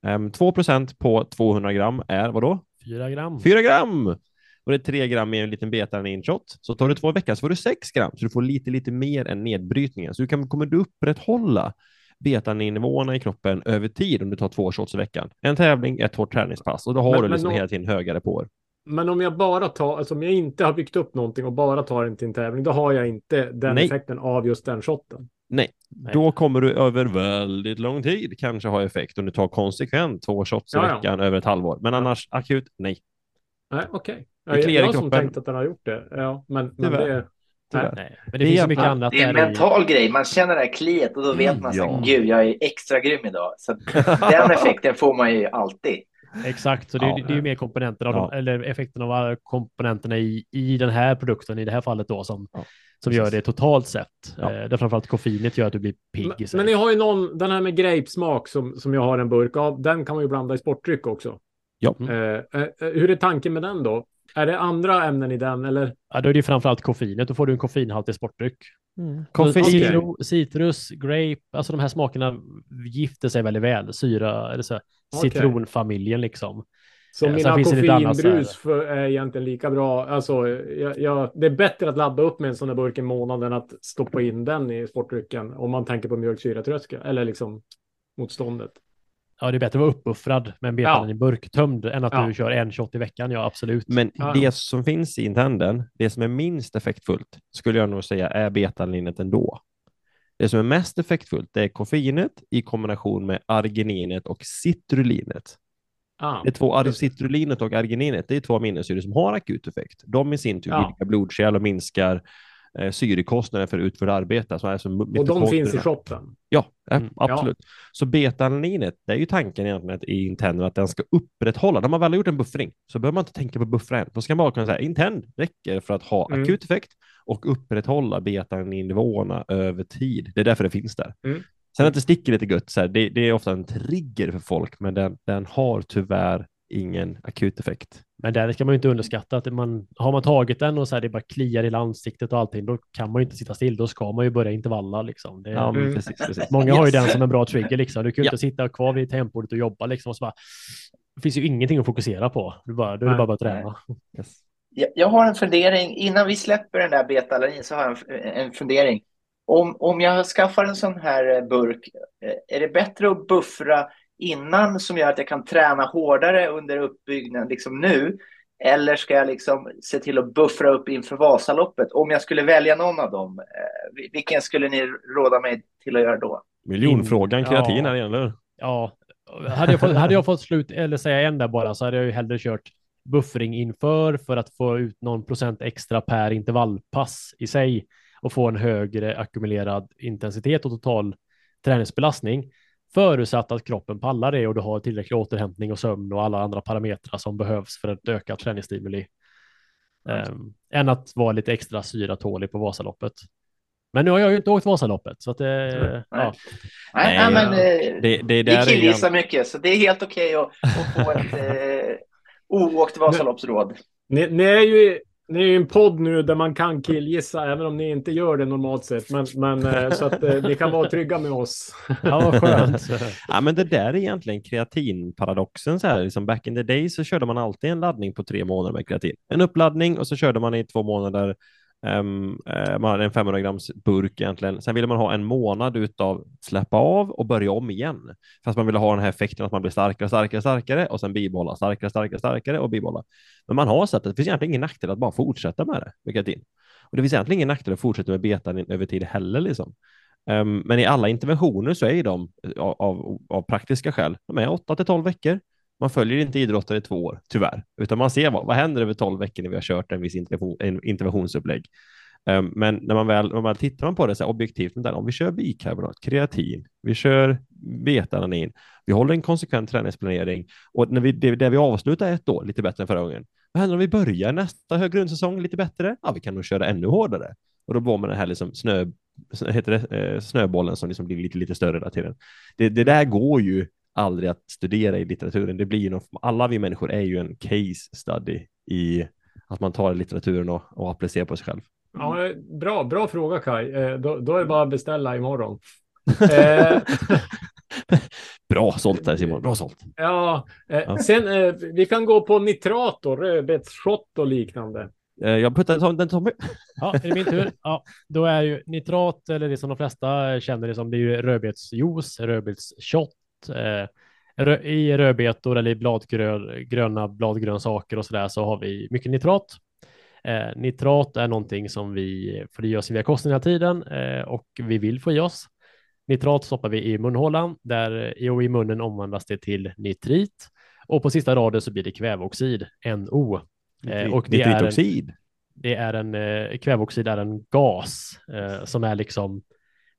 2% på 200 gram är vadå? 4 gram. 4 gram! Och det är 3 gram i en liten betaninshot. Så tar du 2 veckor så får du 6 gram. Så du får lite mer än nedbrytningen. Så kommer du upprätthålla betaninnivåerna i kroppen över tid om du tar 2 shots i veckan. En tävling, ett hårt träningspass. Och då har du liksom hela tiden högare på. Men om jag bara tar, alltså om jag inte har byggt upp någonting och bara tar en till en tävling, då har jag inte den effekten av just den shotten. Nej, då kommer du över väldigt lång tid kanske ha effekt om du tar konsekvent 2 shots i veckan över ett halvår. Men annars akut, nej, okej. Jag har som tänkt att den har gjort det. Ja, men det... Nej. Men det finns så mycket annat. Det är en mental grej. Man känner det här kliet och då vet man att gud, jag är extra grym idag. Så den effekten får man ju alltid. Exakt, så det är ju mer komponenter av dem, eller effekten av alla komponenterna i den här produkten, i det här fallet då, som gör det totalt sett. Där framförallt koffeinet gör att du blir pigg i sig. Men ni har ju den här med grapesmak som jag har en burk av. Den kan man ju blanda i sportdryck också. Ja. Hur är tanken med den då? Är det andra ämnen i den, eller? Ja, då är det framförallt koffeinet. Då får du en koffeinhaltig sportdryck. Citrus, grape, alltså de här smakerna gifter sig väldigt väl. Syra, eller så här, citronfamiljen liksom. Så mina koffeinbrus är egentligen lika bra. Alltså, det är bättre att ladda upp med en sån där burk i månaden att stoppa in den i sportdrycken om man tänker på mjölksyratröskel, eller liksom motståndet. Ja, det är bättre att vara uppbuffrad med en betanin i burktömd än att du kör en shot i veckan, absolut. Men det som finns i tänden, det som är minst effektfullt, skulle jag nog säga är betaninet ändå. Det som är mest effektfullt, det är koffeinet i kombination med argininet och citrulinet. Det är citrulinet och argininet, det är 2 aminosyror som har akut effekt. De i sin tur vidgar blodkärl och minskar syrekostnader för utförd arbete. Och de finns i shoppen. Absolut. Så betanalinet, det är ju tanken egentligen i Intendo att den ska upprätthålla. När man väl har gjort en buffring så behöver man inte tänka på buffra än. Då ska man bara kunna säga Intendo räcker för att ha akut effekt och upprätthålla betaninnivåerna över tid. Det är därför det finns där. Sen att det sticker lite gött, så här, det är ofta en trigger för folk, men den har tyvärr ingen akut effekt. Men där ska man ju inte underskatta att har man tagit den och så här, det bara kliar i ansiktet och allting, då kan man ju inte sitta still, då ska man ju börja intervalla liksom. Precis. Många har ju den som en bra trigger liksom. Du kan ju inte sitta kvar vid tempodet och jobba liksom, och så bara, det finns ju ingenting att fokusera på. Du är bara att träna. Yes. Jag har en fundering, innan vi släpper den där betalanin så har jag en fundering. Om jag skaffar en sån här burk, är det bättre att buffra innan som gör att jag kan träna hårdare under uppbyggnaden liksom nu, Eller ska jag liksom se till att buffra upp inför Vasaloppet? Om jag skulle välja någon av dem, vilken skulle ni råda mig till att göra då? Miljonfrågan kreatin här egentligen. Ja, hade jag fått slut eller säga en där bara, så hade jag ju hellre kört buffring inför för att få ut någon procent extra per intervallpass i sig och få en högre ackumulerad intensitet och total träningsbelastning. Förutsatt att kroppen pallar det och du har tillräcklig återhämtning och sömn och alla andra parametrar som behövs för att öka träningsstimuli. Än att vara lite extra syratålig på Vasaloppet. Men nu har jag ju inte åkt Vasaloppet. Så att, det killgissar mycket, så det är helt okej att få ett oåkt Vasaloppsråd. Ni är ju... Ni är ju en podd nu där man kan killgissa även om ni inte gör det normalt sett. Men så att ni kan vara trygga med oss. Ja, vad skönt. Ja, men det där är egentligen kreatinparadoxen. Så här, liksom back in the day så körde man alltid en laddning på 3 månader med kreatin. En uppladdning och så körde man i 2 månader. Man hade en 500 grams burk egentligen. Sen ville man ha en månad utav släppa av och börja om igen. Fast man ville ha den här effekten att man blir starkare och sen bibehålla starkare och bibehålla. Men man har sett att det finns egentligen ingen nackdel att bara fortsätta med det. Och det finns egentligen ingen nackdel att fortsätta med betan över tid heller liksom. Men i alla interventioner så är de av praktiska skäl. De är 8-12 veckor. Man följer inte idrottare i 2 år, tyvärr. Utan man ser vad händer över 12 veckor när vi har kört en viss interventionsupplägg. Men när man tittar på det så här objektivt, där, om vi kör bikarbonat, kreatin, vi kör beta-alanin, vi håller en konsekvent träningsplanering och när vi avslutar ett år lite bättre än förra gången. Vad händer om vi börjar nästa grundsäsong lite bättre? Ja, vi kan nog köra ännu hårdare. Och då blir man den här liksom snöbollen som liksom blir lite större där till den. Det där går ju aldrig att studera i litteraturen. Det blir ju alla vi människor är ju en case study i att man tar litteraturen och applicerar på sig själv. Ja, bra fråga Kai. Då är det bara att beställa imorgon. Bra sålt här Simon, bra sålt. Ja. Sen vi kan gå på nitrat och rödbetsshot och liknande. Jag puttar den Tommy. Ja, är det min tur? Ja, då är ju nitrat, eller det som de flesta känner det som, det är ju rödbetsjuice, rödbetsshot. I rödbetor eller i gröna bladgrönsaker och sådär så har vi mycket nitrat. Nitrat är någonting som vi får i oss via kosten hela tiden och vi vill få i oss. Nitrat stoppar vi i munhålan där i munnen omvandlas det till nitrit och på sista raden så blir det kväveoxid, NO. Och kväveoxid är en gas som är liksom,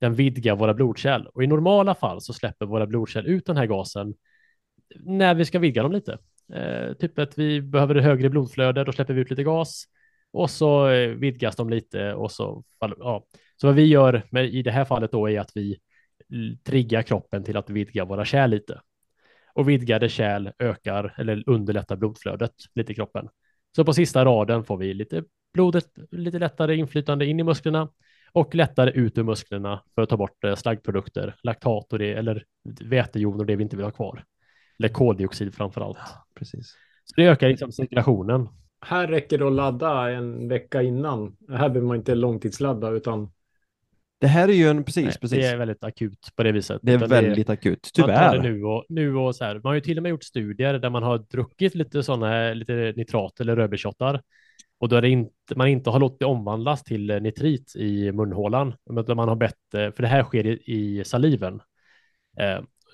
den vidgar våra blodkärl. Och i normala fall så släpper våra blodkärl ut den här gasen när vi ska vidga dem lite. Typ att vi behöver högre blodflöde, då släpper vi ut lite gas. Och så vidgas de lite. Och så, ja. Så vad vi gör i det här fallet då är att vi triggar kroppen till att vidga våra kärl lite. Och vidgade kärl ökar eller underlättar blodflödet lite i kroppen. Så på sista raden får vi lite blodet lite lättare inflytande in i musklerna. Och lättare ut ur musklerna för att ta bort slaggprodukter, laktat och det, eller vätejoner och det vi inte vill ha kvar. Eller koldioxid framförallt. Ja, precis. Så det ökar liksom cirkulationen. Här räcker det att ladda en vecka innan. Här behöver man inte långtidsladda utan... Det här är ju en... Precis. Det är väldigt akut på det viset. Det är väldigt akut, tyvärr. Man, nu och så här, man har ju till och med gjort studier där man har druckit lite sådana här, lite nitrat eller rödbetshottar. Och då är det inte, man inte har låtit det omvandlas till nitrit i munhålan. Utan man har bett, för det här sker i saliven.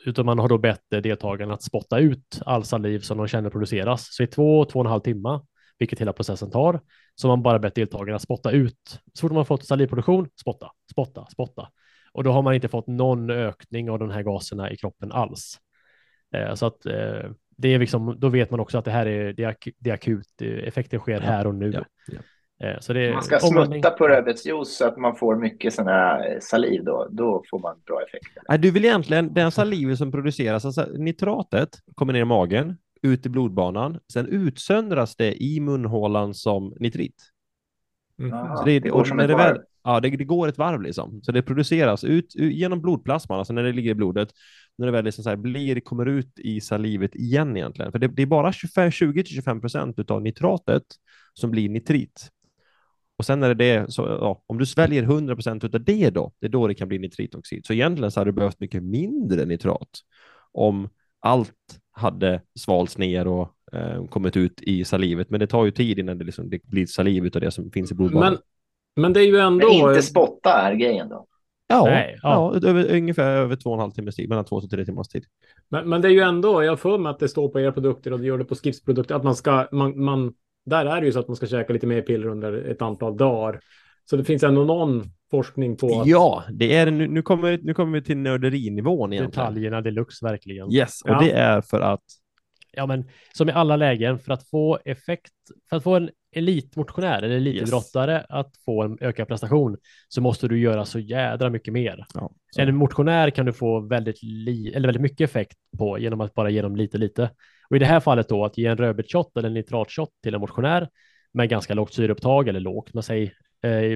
Utan man har då bett deltagarna att spotta ut all saliv som de känner produceras. Så i 2,5 timmar, vilket hela processen tar, så man bara bett deltagarna att spotta ut. Så fort man fått salivproduktion, spotta. Och då har man inte fått någon ökning av de här gaserna i kroppen alls. Så att... Det är liksom, då vet man också att det här är det akut, effekten sker här och nu. Ja. Så det, man ska smutta på rödbetsjuice så att man får mycket sån här saliv då får man bra effekter. Du vill egentligen, den saliv som produceras, alltså nitratet kommer ner i magen, ut i blodbanan, sen utsöndras det i munhålan som nitrit. Så det går som ett varv. Ja, det går ett varv liksom. Så det produceras ut genom blodplasman, alltså när det ligger i blodet. När det väl liksom så här kommer ut i salivet igen egentligen. För det är bara 20-25% av nitratet som blir nitrit. Och sen är det så, ja, om du sväljer 100% av det då, det är då det kan bli nitritoxid. Så egentligen så hade du behövt mycket mindre nitrat om allt hade svalts ner och kommit ut i salivet. Men det tar ju tid innan det, liksom, det blir saliv utav det som finns i blodbanan. Men det är ju ändå... Men inte spotta är grejen då? Ja, nej, ja. Ja, ungefär över 2,5 timmars tid, mellan 2 till 3 timmars tid. Men det är ju ändå, jag får med att det står på era produkter och det gör det på Skips produkter, att man ska, man, där är det ju så att man ska käka lite mer piller under ett antal dagar. Så det finns ändå någon forskning på... Att... Ja, det är, nu kommer vi till nörderinivån egentligen. Detaljerna deluxe verkligen. Yes, och ja. Det är för att... Ja, men som i alla lägen, för att få effekt, för att få en elitmotionär eller elitidrottare att få en ökad prestation, så måste du göra så jädra mycket mer. Ja, så. En motionär kan du få väldigt mycket effekt på genom att bara ge dem lite. Och i det här fallet då, att ge en rödbetsshot eller en nitratshot till en motionär med ganska lågt syreupptag, eller lågt, man säger,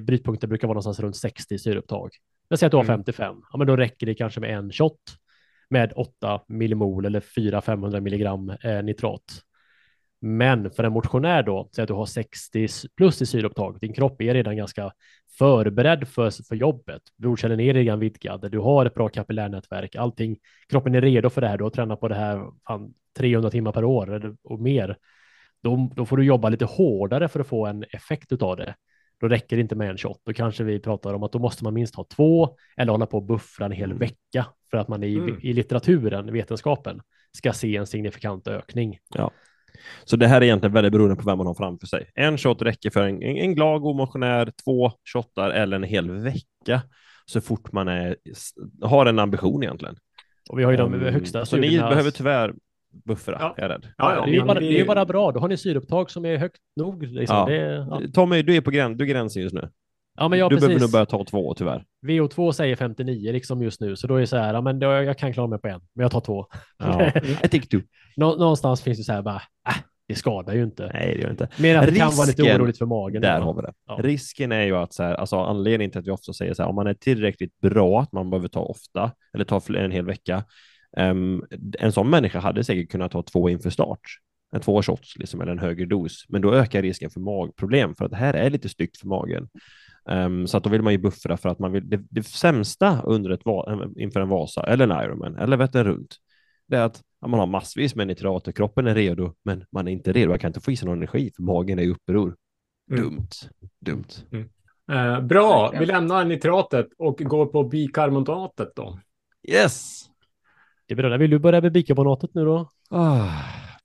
brytpunkten brukar vara någonstans runt 60 syreupptag. Jag säger att du har 55. Ja, men då räcker det kanske med en shot med 8 millimol eller 400-500 milligram nitrat. Men för en motionär då, så att du har 60 plus i syreupptag, din kropp är redan ganska förberedd för jobbet. Blodkärlen är redan vidgade, du har ett bra kapillärnätverk, allting. Kroppen är redo för det här, du har tränat på det här 300 timmar per år och mer. Då får du jobba lite hårdare för att få en effekt utav det. Då räcker det inte med en shot. Då kanske vi pratar om att då måste man minst ha 2 eller hålla på och buffra en hel vecka för att man i litteraturen, vetenskapen, ska se en signifikant ökning. Ja. Så det här är egentligen väldigt beroende på vem man har framför sig. En shot räcker för en glad god motionär, 2 shottar eller en hel vecka så fort man har en ambition egentligen. Och vi har ju de högsta. Så ni behöver tyvärr buffra, jag är rädd. Ja, det är ju bara bra. Då har ni syreupptag som är högt nog. Liksom. Ja. Tommy, du är på gränsen just nu. Ja, men du behöver nog börja ta 2 tyvärr. VO2 säger 59 liksom just nu. Så då är det så här, men jag kan klara mig på en. Men jag tar 2. Ja. I think two. Någonstans finns det så här, bara, det skadar ju inte. Nej, det gör inte. Men att det kan vara lite oroligt för magen. Där har vi det. Ja. Risken är ju att så här, alltså, anledningen till att vi ofta säger så här, om man är tillräckligt bra att man behöver ta ofta, eller ta en hel vecka. En sån människa hade säkert kunnat ta 2 inför start, en 2 shots liksom, eller en högre dos, men då ökar risken för magproblem för att det här är lite styggt för magen, så att då vill man ju buffra för att man vill det sämsta under inför en Vasa eller en Ironman eller Vättern runt, det är att man har massvis med nitrat och kroppen är redo, men man är inte redo, man kan inte få i sig någon energi för magen är i uppror. Dumt. Bra, vi lämnar nitratet och går på bikarbonatet då. Yes. Vill du börja med bikarbonatet nu då?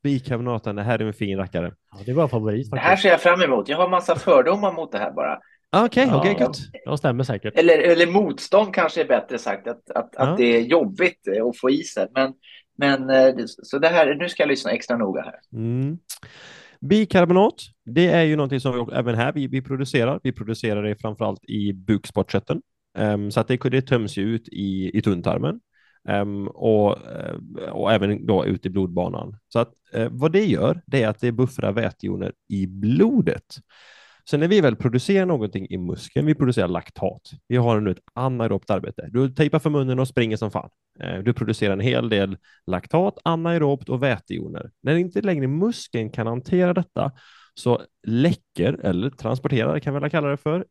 Bikarbonaten, det här är en fin rackare. Ja, det var favorit faktiskt. Det här ser jag fram emot. Jag har massa fördomar mot det här bara. Okej, gott. Det stämmer säkert. Eller motstånd kanske är bättre sagt. Att det är jobbigt att få i sig. Men så det här, nu ska jag lyssna extra noga här. Bikarbonat, det är ju någonting som vi, även här vi producerar. Vi producerar det framförallt i bukspottkörteln. Så att det töms ju ut i tunntarmen. Och även då ut i blodbanan. Så att vad det gör, det är att det buffrar vätejoner i blodet. Så när vi väl producerar någonting i muskeln, vi producerar laktat. Vi har nu ett anaerobt arbete. Du tejpar för munnen och springer som fan. Du producerar en hel del laktat, anaerobt och vätejoner. När inte längre muskeln kan hantera detta, så läcker, eller transporterar kan vi väl kalla det för,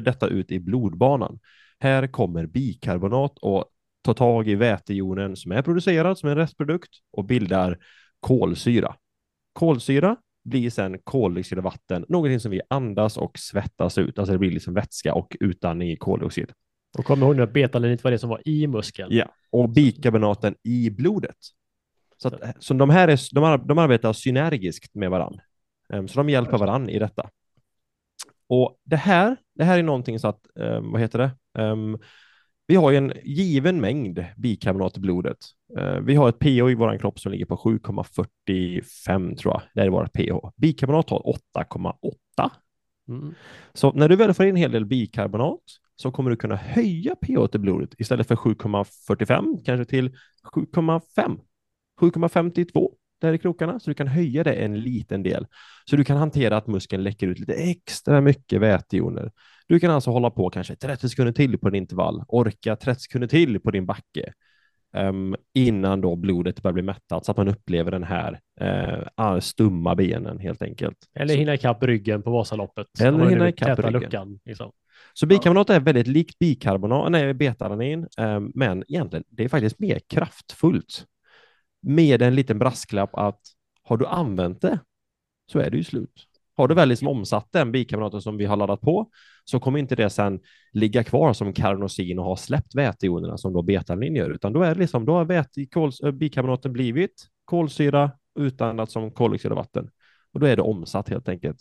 detta ut i blodbanan. Här kommer bikarbonat och ta tag i vätejonen som är producerad som en restprodukt och bildar kolsyra. Kolsyra blir sedan koldioxid och vatten, någonting som vi andas och svettas ut. Alltså det blir liksom vätska och utandning i koldioxid. Och kommer ihåg att betalinit var det som var i muskeln. Ja, och bikarbonaten i blodet. Så de arbetar synergiskt med varandra. Så de hjälper varandra i detta. Och det här är någonting så att, vad heter det? Vi har ju en given mängd bikarbonat i blodet. Vi har ett pH i vår kropp som ligger på 7,45 tror jag. Det är vårt pH. Bikarbonat har 8,8. Så när du väl får in en hel del bikarbonat så kommer du kunna höja pH i blodet istället för 7,45 kanske till 7,5. 7,52 där i krokarna. Så du kan höja det en liten del. Så du kan hantera att muskeln läcker ut lite extra mycket vätejoner. Du kan alltså hålla på kanske 30 sekunder till på din intervall. Orka 30 sekunder till på din backe. Innan då blodet börjar bli mättat. Så att man upplever den här stumma benen helt enkelt. Eller hinna ikapp ryggen på Vasaloppet. Eller hinna ikapp ryggen. Luckan, liksom. Så bikarbonat är väldigt likt bikarbonat. Nej, betalanin. Men egentligen det är faktiskt mer kraftfullt. Med en liten brasklapp att Har du använt det så är det ju slut. Har du väl liksom omsatt den bikarbonaten som vi har laddat på, så kommer inte det sen ligga kvar som karnosin och ha släppt vätejonerna som då betalanin gör. Utan då är det liksom, då har bikarbonaten blivit kolsyra utandat som koldioxid och vatten. Och då är det omsatt helt enkelt.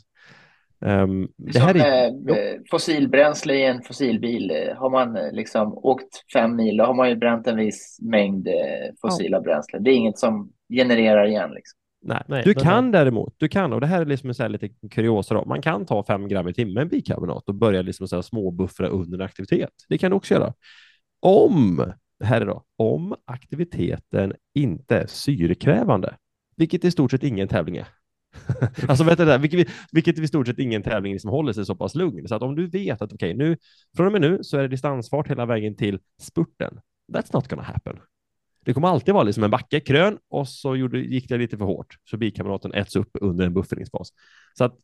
Det här är fossilbränsle i en fossilbil. Har man liksom åkt 5 mil, har man ju bränt en viss mängd fossila bränslen. Det är inget som genererar igen liksom. Nej, du kan däremot, och det här är liksom så här lite kuriosa då, man kan ta 5 gram i timmen bikarbonat och börja liksom så här småbuffra under aktivitet. Det kan du också göra. Om aktiviteten inte är syrekrävande, vilket i stort sett ingen tävling är. Alltså vet du det där, vilket i stort sett ingen tävling liksom håller sig så pass lugn. Så att om du vet att okej, nu från och med nu så är det distansfart hela vägen till spurten. That's not gonna happen. Det kommer alltid vara liksom en backe, krön, och så gick det lite för hårt. Så bikamraten äts upp under en buffringsfas. Så att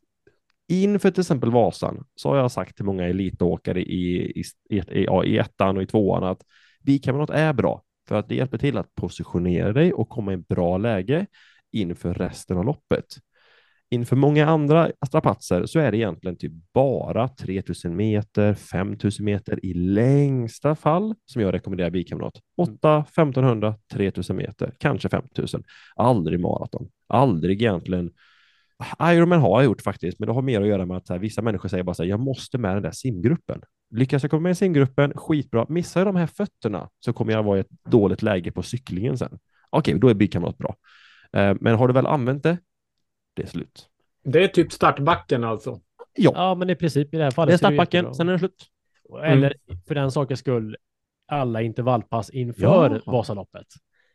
inför till exempel Vasan så har jag sagt till många elitåkare i ettan och i tvåan att bikamrat är bra. För att det hjälper till att positionera dig och komma i en bra läge inför resten av loppet. Inför många andra strapatser så är det egentligen typ bara 3000 meter, 5000 meter i längsta fall som jag rekommenderar bikamrat. 8, 1500, 3000 meter, kanske 5000. Aldrig maraton, aldrig egentligen. Ironman har jag gjort faktiskt, men det har mer att göra med att så här, vissa människor säger bara så här, jag måste med den där simgruppen. Lyckas jag komma med i simgruppen, skitbra. Missar jag de här fötterna så kommer jag vara i ett dåligt läge på cyklingen sen. Okej, då är bikamrat bra. Men har du väl använt det? Det är slut. Det är typ startbacken alltså. Ja, men i princip i det här fallet. Det är startbacken, sen är det slut. Eller för den sakens skull alla intervallpass inför Vasaloppet.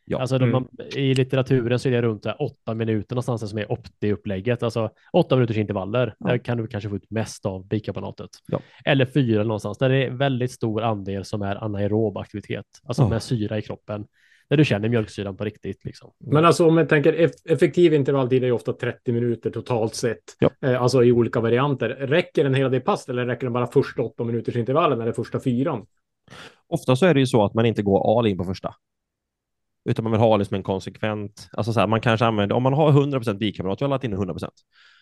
Ja. Alltså i litteraturen så är det runt 8 minuter någonstans som är upplägget. Alltså 8 minuters intervaller. Där kan du kanske få ut mest av bikarbonatet. Ja. Eller 4 någonstans. Där det är väldigt stor andel som är anaerob aktivitet. Alltså med syra i kroppen. Där du känner mjölksyran på riktigt. Liksom. Men alltså om man tänker, effektiv intervalltid är ju ofta 30 minuter totalt sett. Ja. Alltså i olika varianter. Räcker den hela det pass eller räcker den bara första 8 minuters intervallen eller första 4? Ofta så är det ju så att man inte går all in på första. Utan man vill ha liksom en konsekvent... Alltså så här, man kanske använder... Om man har 100% bikamrat, jag har lagt in 100%.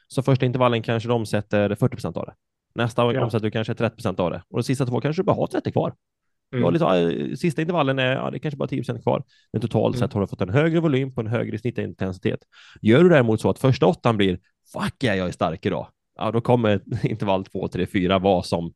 Så första intervallen kanske de omsätter 40% av det. Nästa omsätter du kanske 30% av det. Och de sista 2 kanske du bara har 30 kvar. Sista intervallen är det är kanske bara 10% kvar. Men totalt sett har du fått en högre volym på en högre snittintensitet. Gör du däremot så att första 8 blir fuck jag är stark idag. Ja, då kommer intervall 2, 3, 4 vara som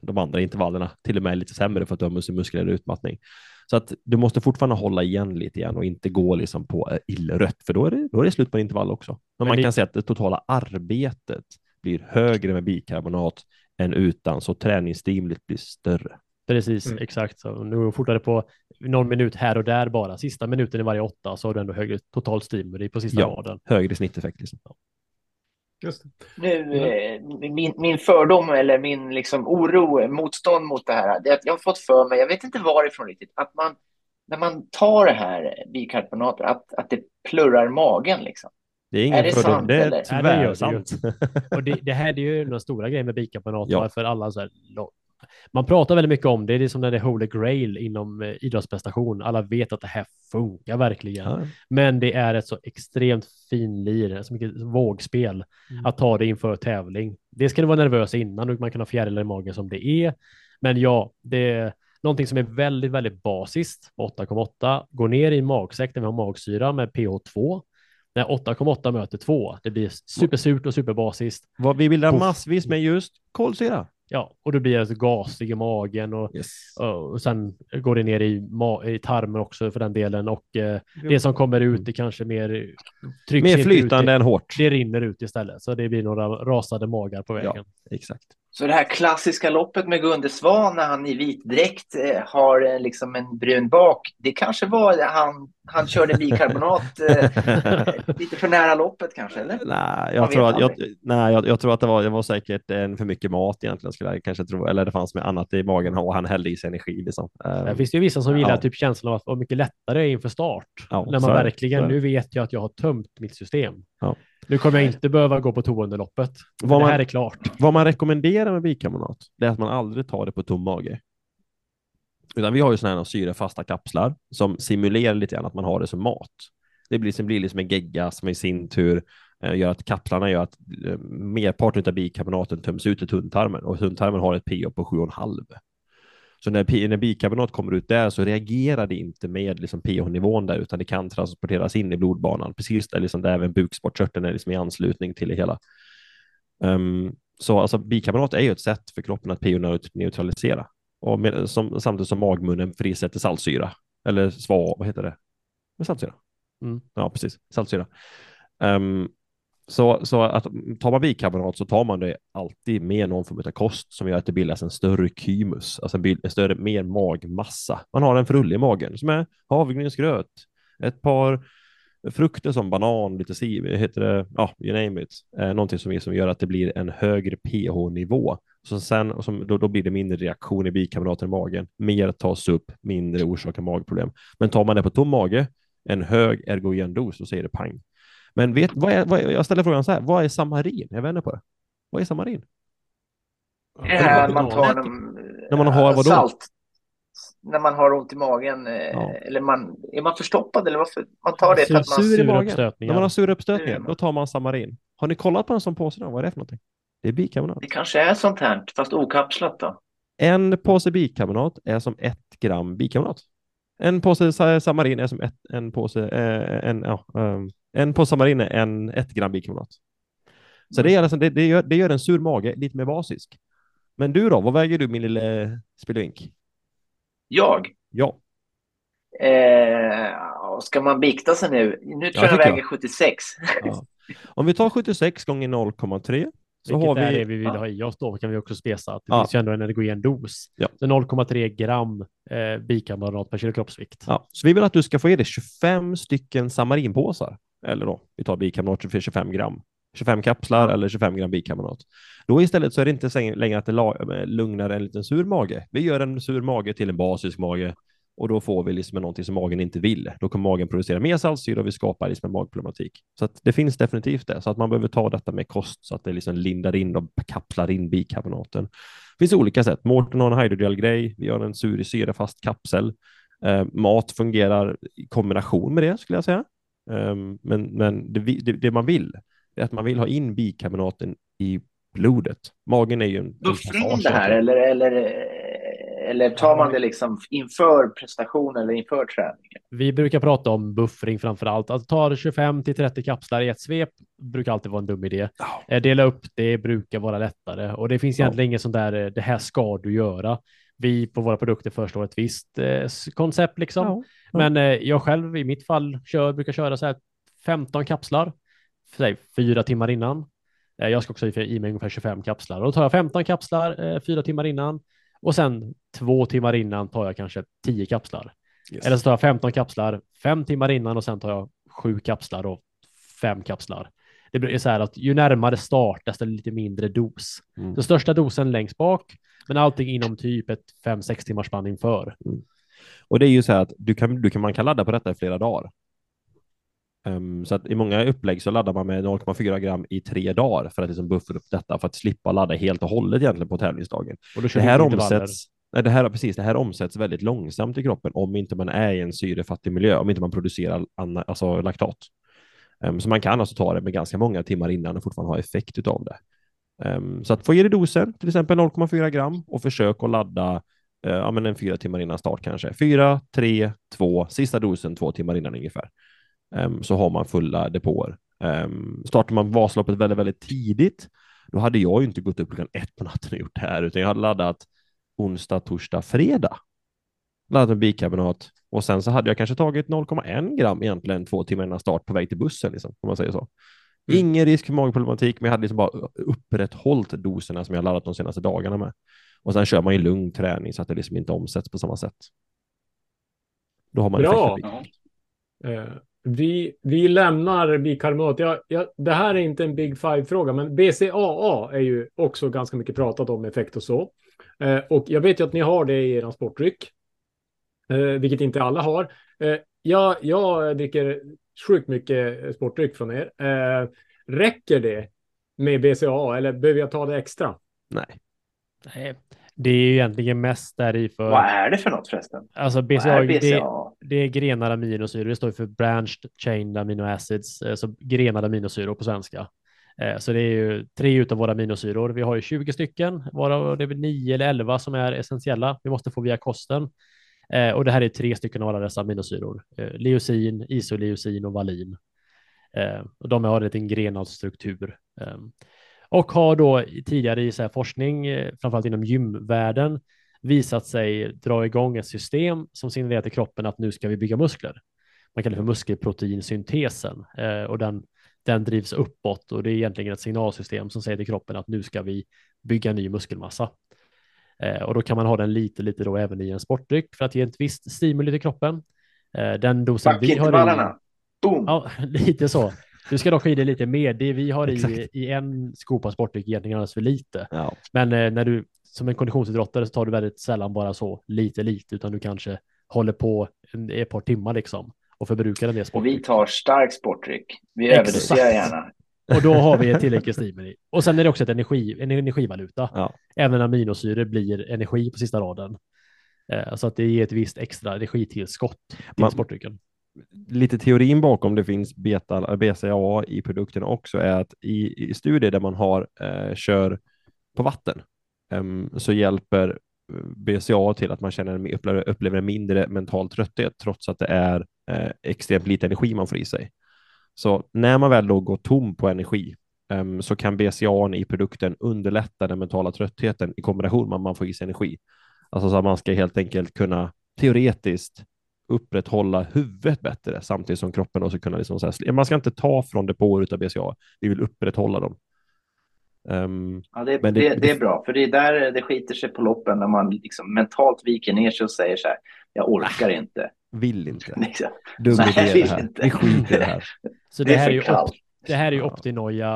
de andra intervallerna. Till och med lite sämre för att du har muskulär utmattning. Så att du måste fortfarande hålla igen lite igen och inte gå liksom på illrött. För då är det slut på intervall också. Men man kan säga att det totala arbetet blir högre med bikarbonat än utan. Så träningsstimlet blir större. Precis, exakt. Så nu fortare på någon minut här och där bara. Sista minuten i varje 8 så har du ändå högre total stimuli på sista raden. Högre snitteffekt liksom. Just det. Nu, min fördom eller min liksom oro, motstånd mot det här, det är att jag har fått för mig, jag vet inte varifrån riktigt, att man, när man tar det här bikarbonatet, att det plurrar magen liksom. Det är ingen fördom, det är tyvärr sant. Och det här är ju några stora grejer med bikarbonatet för alla så här. Man pratar väldigt mycket om det är som när det är holy grail inom idrottsprestation. Alla vet att det här funkar verkligen. Ja. Men det är ett så extremt finlir, så mycket vågspel att ta det inför tävling. Det ska du vara nervös innan och man kan ha fjärilar i magen som det är. Men det är någonting som är väldigt, väldigt basiskt. 8,8 går ner i magsäck där vi har magsyra med pH2. När 8,8 möter 2. Det blir supersurt och superbasiskt. Vi bildar massvis med just kolsyra. Ja, och då blir det gasig i magen och sen går det ner i tarmen också för den delen och det som kommer ut är kanske mer mer flytande än hårt. Det rinner ut istället, så det blir några rasade magar på vägen. Ja, exakt. Så det här klassiska loppet med Gunde Svan när han i vitdräkt har liksom en brun bak, det kanske var han körde bikarbonat lite för nära loppet kanske, eller? Nej, jag tror att det var säkert en för mycket mat egentligen skulle jag kanske tro, eller det fanns med annat i magen och han hällde i sig energi liksom. Det finns ju vissa som gillar typ känslan av att mycket lättare inför start när man verkligen, nu vet jag att jag har tömt mitt system. Ja. Nu kommer jag inte behöva gå på toa under loppet. Det här är klart. Vad man rekommenderar med bikarbonat är att man aldrig tar det på tom mage. Utan vi har ju sådana här syrefasta kapslar som simulerar lite grann att man har det som mat. Det blir liksom en gegga som i sin tur gör att kapslarna gör att merparten av bikarbonaten töms ut i tunntarmen, och tunntarmen har ett pH på 7,5. Så när bikarbonat kommer ut där så reagerar det inte med liksom pH-nivån där, utan det kan transporteras in i blodbanan. Precis där, liksom där även bukspottkörteln är liksom i anslutning till det hela. Så alltså, bikarbonat är ju ett sätt för kroppen att pH-neutralisera. Och samtidigt som magmunnen frisätter saltsyra. Eller vad heter det? Med saltsyra. Mm. Ja, precis. Saltsyra. Så att tar man bikarbonat så tar man det alltid med någon form av kost som gör att det bildas en större kymus, alltså en större, mer magmassa. Man har en frulle i magen som är havregrynsgröt, ett par frukter som banan, lite siv, heter det, ja, you name it. Någonting som gör att det blir en högre pH-nivå. Så sen, då blir det mindre reaktion i bikarbonaten i magen. Mer tas upp, mindre orsakar magproblem. Men tar man det på tom mage, en hög ergogen dos, så säger det pang. Men jag ställer frågan så här, vad är samarin? Jag vänder på det. Vad är samarin? Man tar när man har salt. När man har ont i magen, eller är man förstoppad, eller varför? Man tar det för att man sur i magen. När man har sura uppstötningar, då tar man samarin. Har ni kollat på en sån påse då? Vad är det för någonting? Det är bikarbonat. Det kanske är sånt här, fast okapslat då. En påse bikarbonat är som 1 gram bikarbonat. En påse samarin är som en påse samarin är 1 gram bikarbonat. Så det gör en sur mage lite mer basisk. Men du då, vad väger du, min lille spillvink? Jag? Ja. Ska man bikta sig nu? Nu tror jag väger 76. Ja. Om vi tar 76 gånger 0,3 så vilket har vi... vi vill ha i oss då, kan vi också spesa. Det finns ju ändå en energogen dos. Ja. 0,3 gram bikarbonat per kilo kroppsvikt. Ja. Så vi vill att du ska få i dig 25 stycken samarinpåsar. Eller då, vi tar bikarbonat för 25 gram. 25 kapslar eller 25 gram bikarbonat. Då istället så är det inte längre att det lugnar en liten sur mage. Vi gör en sur mage till en basisk mage. Och då får vi liksom någonting som magen inte vill. Då kommer magen producera mer saltsyra och vi skapar liksom en magproblematik. Så att det finns definitivt det. Så att man behöver ta detta med kost så att det liksom lindar in och kapslar in bikarbonaten. Det finns olika sätt. Mårten har en hydrodial grej. Vi gör en sur i syrafast kapsel. Mat fungerar i kombination med det, skulle jag säga. Men det man vill är att man vill ha in bikarbonaten i blodet. Magen är ju en... Då flyr det här, eller tar man det liksom inför prestation eller inför träning? Vi brukar prata om buffring framför allt. Att ta 25-30 kapslar i ett svep brukar alltid vara en dum idé. Dela upp det brukar vara lättare. Och det finns egentligen ingen sån där, det här ska du göra. Vi på våra produkter föreslår ett visst koncept liksom. Men jag själv i mitt fall brukar köra så här 15 kapslar. 4 timmar innan. Jag ska också i mig ungefär 25 kapslar. Då tar jag 15 kapslar 4 timmar innan. Och sen 2 timmar innan tar jag kanske 10 kapslar. Yes. Eller så tar jag 15 kapslar 5 timmar innan och sen tar jag 7 kapslar och 5 kapslar. Det blir så här att ju närmare start desto lite mindre dos. Mm. Den största dosen längst bak, men allting inom typ ett 5-6 timmars spann inför. Mm. Och det är ju så här att man kan ladda på detta i flera dagar. Så att i många upplägg så laddar man med 0,4 gram i 3 dagar för att liksom buffra upp detta, för att slippa ladda helt och hållet egentligen på tävlingsdagen. Och då det här omsätts väldigt långsamt i kroppen om inte man är i en syrefattig miljö, om inte man producerar laktat. Så man kan alltså ta det med ganska många timmar innan och fortfarande ha effekt utav det. Så att få i dig dosen, till exempel 0,4 gram och försök att ladda 4 timmar innan start kanske. 4, 3, 2, sista dosen 2 timmar innan ungefär. Så har man fulla depåer. Startar man Vasaloppet väldigt, väldigt tidigt, då hade jag ju inte gått upp klockan 1 på natten och gjort det här, utan jag hade laddat onsdag, torsdag, fredag. Laddat med bikarbonat. Och sen så hade jag kanske tagit 0,1 gram egentligen 2 timmar innan start på väg till bussen, liksom, om man säger så. Ingen risk för magproblematik, men jag hade liksom bara upprätthållit doserna som jag laddat de senaste dagarna med. Och sen kör man ju lugn träning så att det liksom inte omsätts på samma sätt. Då har man Vi lämnar bikarbonat. Det här är inte en Big Five-fråga, men BCAA är ju också ganska mycket pratat om effekt och så. Och jag vet ju att ni har det i er sportdryck, vilket inte alla har. Jag dricker sjukt mycket sportdryck från er. Räcker det med BCAA eller behöver jag ta det extra? Nej. Det är ju egentligen mest där i för... Vad är det för något förresten? Alltså BCA, det är grenade aminosyror. Det står för branched chain amino acids, alltså grenade aminosyror på svenska. Så det är ju 3 utav våra aminosyror. Vi har ju 20 stycken, varav det är 9 eller 11 som är essentiella. Vi måste få via kosten. Och det här är 3 stycken av alla dessa aminosyror. Leucin, isoleucin och valin. Och de har en liten grenad struktur. Och har då tidigare i så här forskning, framförallt inom gymvärlden, visat sig dra igång ett system som signalerar till kroppen att nu ska vi bygga muskler. Man kallar det för muskelproteinsyntesen. Och den drivs uppåt, och det är egentligen ett signalsystem som säger till kroppen att nu ska vi bygga ny muskelmassa. Och då kan man ha den lite då även i en sportdryck för att ge ett visst stimuli till kroppen. Den dosen vi har i... Boom. Ja, lite så. Du ska dock i det lite mer. Det vi har i en skopa sportdryck egentligen annars för lite. Ja. Men när du som en konditionsidrottare så tar du väldigt sällan bara så lite, utan du kanske håller på ett par timmar liksom och förbrukar den där sportdryck. Vi tar stark sportdryck. Vi överdoserar gärna. Och då har vi ett tillräckligt stimuli. Och sen är det också ett energivaluta. Ja. Även aminosyror blir energi på sista raden. Så att det ger ett visst extra energitillskott till sportdrycken. Lite teorin bakom det finns BCAA i produkten också är att i studier där man har kör på vatten så hjälper BCAA till att man upplever en mindre mental trötthet trots att det är extremt lite energi man får i sig. Så när man väl då går tom på energi så kan BCAA i produkten underlätta den mentala tröttheten i kombination med att man får i sig energi. Alltså så att man ska helt enkelt kunna teoretiskt upprätthålla huvudet bättre samtidigt som kroppen också kunna liksom så här, man ska inte ta från depåer utav BCA, vi vill upprätthålla dem. Det är bra, för det är där det skiter sig på loppen när man liksom mentalt viker ner sig och säger så här, jag orkar inte. Vill inte. Dum idé det här. Vi skiter i det här. Så det här är ju det här är ju optinoia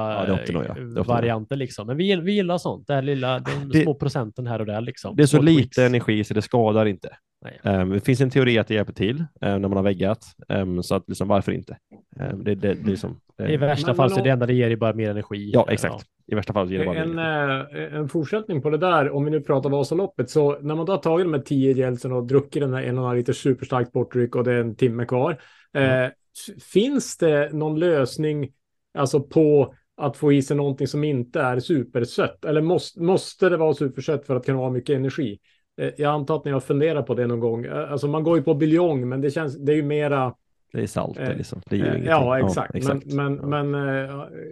varianter liksom. Men vi gillar sånt, det här lilla, de små procenten här och där liksom. Det är så lite energi så det skadar inte. Det finns en teori att det hjälper till när man har väggat, så att liksom, varför inte? I värsta fall så är det enda det ger bara mer energi. Ja, exakt. I värsta fall så ger det bara en fortsättning på det där, om vi nu pratar Vasaloppet, så när man då har tagit de här 10 gelsen och druckit den här 1,5 liter superstarkt sportdryck och det är en timme kvar, finns det någon lösning alltså på att få i sig någonting som inte är supersött, eller måste det vara supersött för att kunna ha mycket energi? Jag antar att ni har funderat på det någon gång. Alltså man går ju på biljong, men det är ju mera... Det är salt liksom. Det är exakt. Men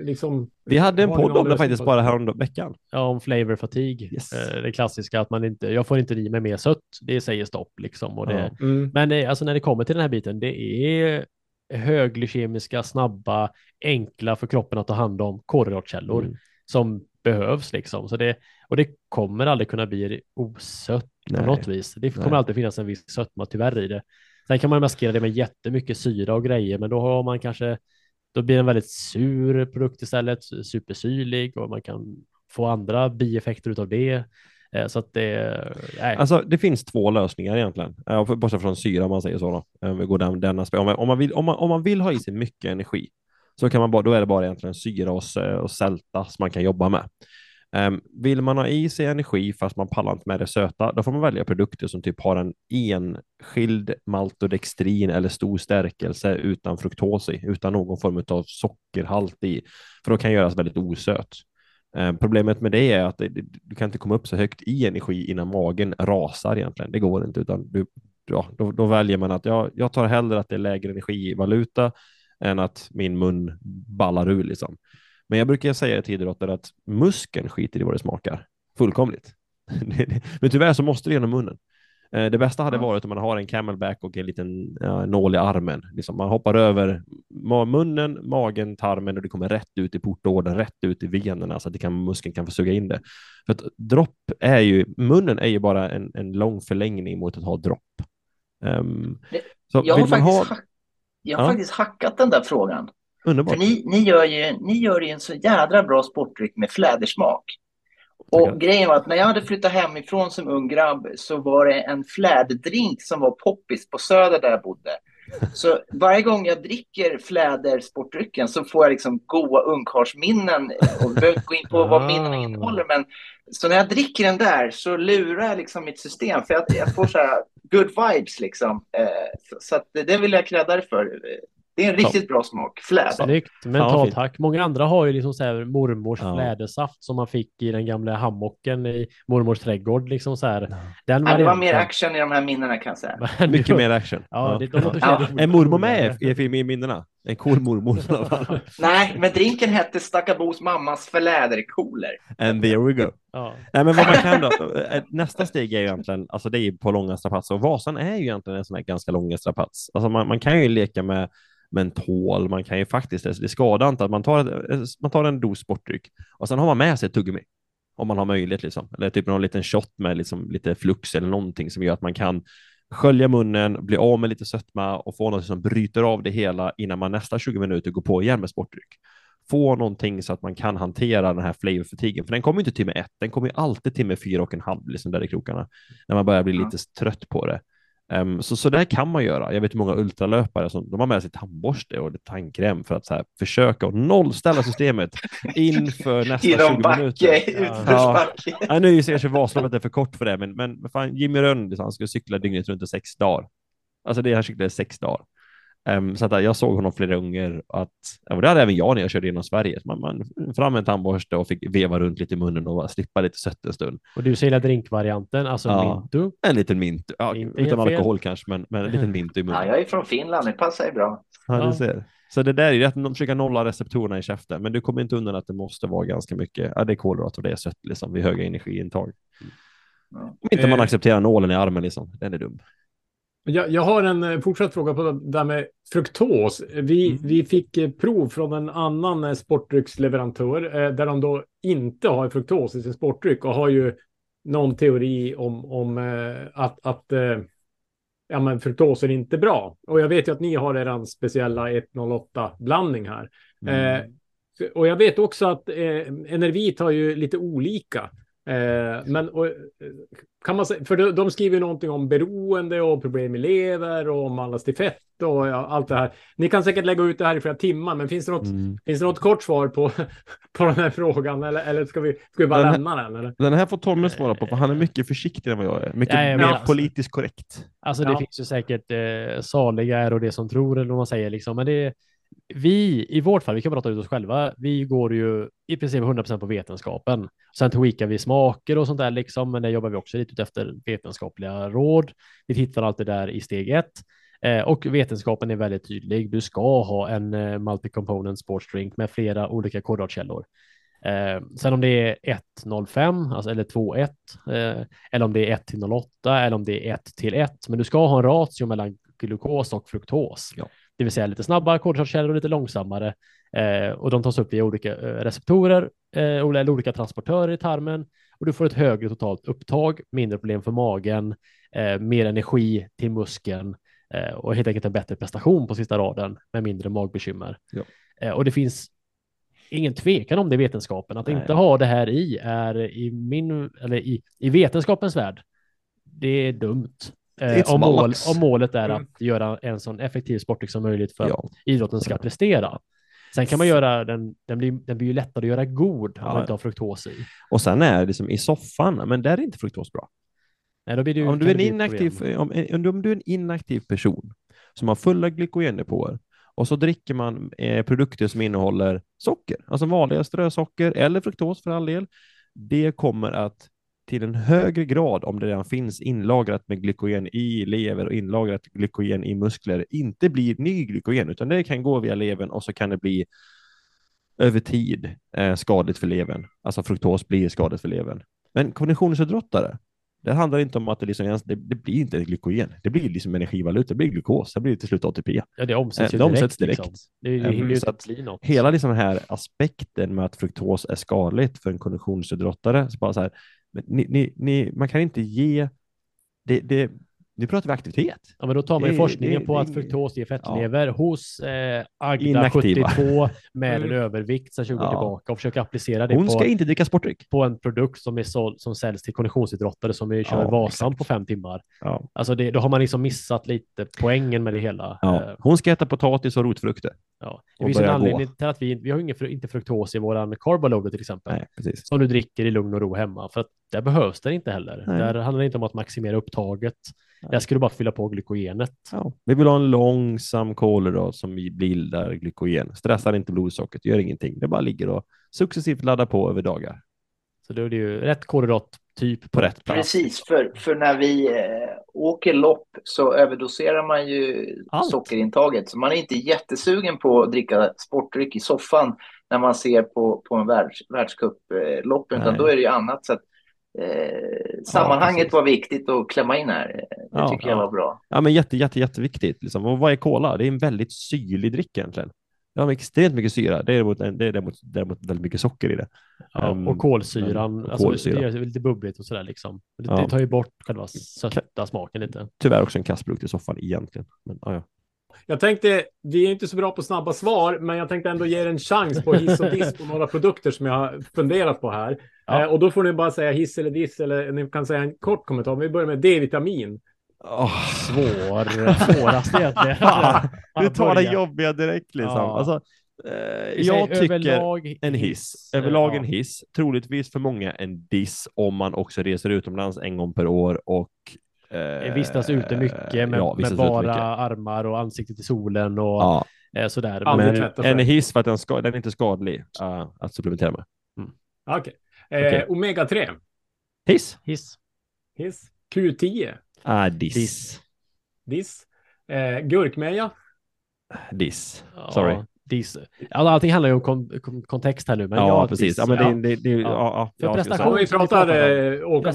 liksom... Vi hade en podd om det faktiskt bara häromveckan. Ja, om flavor fatigue. Yes. Det klassiska att man inte... Jag får inte i mig mer sött. Det säger stopp liksom. Och det, Men alltså när det kommer till den här biten, det är höglykemiska, snabba, enkla för kroppen att ta hand om kolhydratkällor som behövs liksom. Så det... Och det kommer aldrig kunna bli osött på något vis. Det kommer alltid finnas en viss sötma tyvärr i det. Sen kan man maskera det med jättemycket syra och grejer. Men då har man kanske... Då blir det en väldigt sur produkt istället. Supersyrlig. Och man kan få andra bieffekter utav det. Så att det... Alltså det finns 2 lösningar egentligen. Bortsett från syra om man säger så då. Vi går den aspekten. Om man vill ha i sig mycket energi. Så kan man bara... Då är det bara egentligen syra och sälta som man kan jobba med. Vill man ha i sig energi fast man pallar inte med det söta, då får man välja produkter som typ har en enskild maltodextrin eller stor stärkelse utan fruktos i, utan någon form av sockerhalt i, för då kan göras väldigt osöt. Problemet med det är att du kan inte komma upp så högt i energi innan magen rasar egentligen, det går inte, utan då väljer man att jag tar hellre att det är lägre energivaluta än att min mun ballar ur liksom. Men jag brukar säga till idrottare att muskeln skiter i vad det smakar. Fullkomligt. Men tyvärr så måste det genom munnen. Det bästa hade varit om man har en camelback och en liten nål i armen. Liksom man hoppar över munnen, magen, tarmen och det kommer rätt ut i portådern, rätt ut i venerna så att muskeln kan få suga in det. För att dropp är ju, munnen är ju bara en lång förlängning mot att ha dropp. Jag har faktiskt hackat den där frågan. För ni gör ju en så jädra bra sportdryck med flädersmak. Och grejen var att när jag hade flyttat hemifrån som ung grabb så var det en fläddrink som var poppis på Söder där jag bodde. Så varje gång jag dricker fläder sportdrycken så får jag liksom goa ungkarlsminnen, och behöver gå in på vad minnen innehåller, men så när jag dricker den där så lurar jag liksom mitt system, för jag får så här good vibes liksom, så att det vill jag krädda det för. Det är en riktigt bra smak, fläder. Snyggt, mentalt hack. Många andra har ju liksom så här mormors flädersaft som man fick i den gamla hammocken i mormors trädgård. Liksom så här. Den var det var mer action i de här minnena, kan jag säga. Mycket mer action. Ja. Är mormor med i minnena? En cool mormor. Nej, men drinken hette Stackabos mammas flädercooler. And there we go. Ja. Nej, men vad man kan då, nästa steg är ju egentligen, alltså det är på långa strapats, och Vasan är ju egentligen en sån här ganska lång strapats. Alltså man kan ju leka med mentol, man kan ju faktiskt, det skadar inte att man tar en dos sportdryck och sen har man med sig ett tuggummi om man har möjlighet liksom, eller typ någon liten shot med liksom lite flux eller någonting som gör att man kan skölja munnen, bli av med lite sötma och få något som bryter av det hela innan man nästa 20 minuter går på igen med sportdryck. Få någonting så att man kan hantera den här flavorfatigen, för den kommer ju inte till med 1, den kommer ju alltid till med 4,5 liksom där i krokarna, när man börjar bli lite trött på det. Så där kan man göra. Jag vet många ultralöpare som de har med sig tandborste och tandkräm för att så här försöka och nollställa systemet inför nästa 20 backe, minuter. Ja, nu ser jag sig Vasaloppet är för kort för det, men fan, Jimmy Rönn han skulle cykla dygnet runt i 6 dagar. Alltså det här cyklade 6 dagar. Så att jag såg honom flera gånger att, och det hade även jag när jag körde genom Sverige, man fram en tandborste och fick veva runt lite i munnen och slippa lite sött en stund. Och du säger drinkvarianten, alltså mintu? En liten mintu, utan alkohol kanske, men en liten mintu i munnen. Ja, jag är från Finland, det passar ju bra. Ja, du ser. Så det där är ju att de försöker nolla receptorerna i käften, men du kommer inte undan att det måste vara ganska mycket, det är kolhydrater och det är sött liksom, vid höga energiintag. Ja. Om inte man accepterar nålen i armen liksom, den är dum. Jag har en fortsatt fråga på det där med fruktos. Vi fick prov från en annan sportdrycksleverantör där de då inte har fruktos i sin sportdryck och har ju någon teori om att fruktos är inte bra. Och jag vet ju att ni har er speciella 108-blandning här. Och jag vet också att Enervit har ju lite olika. Men kan man säga, för de skriver ju någonting om beroende och problem i lever och om allas till fett och allt det här. Ni kan säkert lägga ut det här i flera timmar, men finns det något kort svar på den här frågan, eller ska vi bara lämna den? Eller? Den här får Tommy svara på, för han är mycket försiktig än vad jag är. Mycket mer politiskt korrekt. Alltså det finns ju säkert saliga och det som tror eller vad man säger liksom, men det är vi, i vårt fall, vi kan prata ut oss själva, vi går ju i princip 100% på vetenskapen. Sen tweakar vi smaker och sånt där liksom, men där jobbar vi också lite ut efter vetenskapliga råd. Vi hittar allt det där i steg 1. Och vetenskapen är väldigt tydlig. Du ska ha en multi-component sportsdrink med flera olika kolhydratkällor. Sen om det är 1,05 alltså, eller 2,1 eller om det är 1,08 eller om det är 1:1, men du ska ha en ratio mellan glukos och fruktos. Ja. Det vill säga lite snabbare kolhydratkällor och lite långsammare. Och de tas upp via olika receptorer eller olika transportörer i tarmen. Och du får ett högre totalt upptag, mindre problem för magen, mer energi till muskeln och helt enkelt en bättre prestation på sista raden med mindre magbekymmer. Ja. Och det finns ingen tvekan om det i vetenskapen. Att inte ha det här i är i vetenskapens värld, det är dumt. Om målet är att göra en sån effektiv sportdryck som möjligt för att idrotten ska prestera. Sen kan man göra den blir ju lättare att göra god om man inte har fruktos i. Och sen är det liksom i soffan, men där är inte fruktos bra. Nej, då blir det ju om du är en inaktiv person som har fulla glykogenpåer och så dricker man produkter som innehåller socker, alltså vanliga strösocker eller fruktos för all del, det kommer att till en högre grad, om det redan finns inlagrat med glykogen i lever och inlagrat glykogen i muskler, inte blir ny glykogen, utan det kan gå via levern och så kan det bli över tid skadligt för levern. Alltså fruktos blir skadligt för levern. Men konditionsidrottare, det handlar inte om att det liksom det blir inte glykogen. Det blir liksom energivaluta, det blir glukos, det blir till slut ATP. Ja, det omsätts ju direkt. Liksom. Det hela liksom den här aspekten med att fruktos är skadligt för en konditionsidrottare, så bara så här, man kan inte ge det Nu pratar vi aktivitet. Ja, men då tar man ju forskningen på att fruktos ger fettlever hos Agda inaktiva. 72 med en övervikt sedan 20 år tillbaka och försöka applicera det. Hon ska inte dricka sportdryck. På en produkt som är som säljs till konditionsidrottare som vi kör Vasan på 5 timmar. Ja. Alltså då har man liksom missat lite poängen med det hela. Ja. Hon ska äta potatis och rotfrukter. Ja. Det finns en anledning till att vi har ingen inte fruktos i våran carboloader till exempel. Nej, precis. Som du dricker i lugn och ro hemma. För att där behövs det inte heller. Nej. Där handlar det inte om att maximera upptaget. Jag skulle bara fylla på glykogenet. Ja. Vi vill ha en långsam kolhydrat som bildar glykogen. Stressar inte blodsockret, gör ingenting. Det bara ligger och successivt laddar på över dagar. Så då är det ju rätt kolhydrattyp på rätt plats. Precis, för när vi åker lopp så överdoserar man ju sockerintaget. Så man är inte jättesugen på att dricka sportdryck i soffan när man ser på en världscuplopp. Utan då är det ju annat så att sammanhanget var viktigt att klämma in här. Det tycker jag var bra. Ja, men jätteviktigt liksom. Och vad är cola? Det är en väldigt syrlig dryck egentligen. Det har extremt mycket syra. Det är däremot väldigt mycket socker i det. Ja, och kolsyran. Och kolsyra. Alltså, det är lite bubbligt och sådär liksom. Det tar ju bort själva söta smaken lite. Tyvärr också en kastprodukt i soffan egentligen. Men ja. Jag tänkte, vi är inte så bra på snabba svar, men jag tänkte ändå ge er en chans på hiss och diss på några produkter som jag har funderat på här. Ja. Och då får ni bara säga hiss eller diss, eller ni kan säga en kort kommentar. Vi börjar med D-vitamin. Svårast egentligen. Du tar det jobbiga direkt liksom. Ja. Alltså, jag tycker överlag en hiss. Troligtvis för många en diss om man också reser utomlands en gång per år och vistas ute mycket med bara mycket. Armar och ansiktet i solen och sådär. Men en hiss för att den är inte skadlig att supplementera med. Mm. Okej. Omega 3. Hiss. Q10. Diss. Gurkmeja. Diss. Sorry. Diesel. Allting handlar ju om kontext här nu. Men precis. Prestation, åka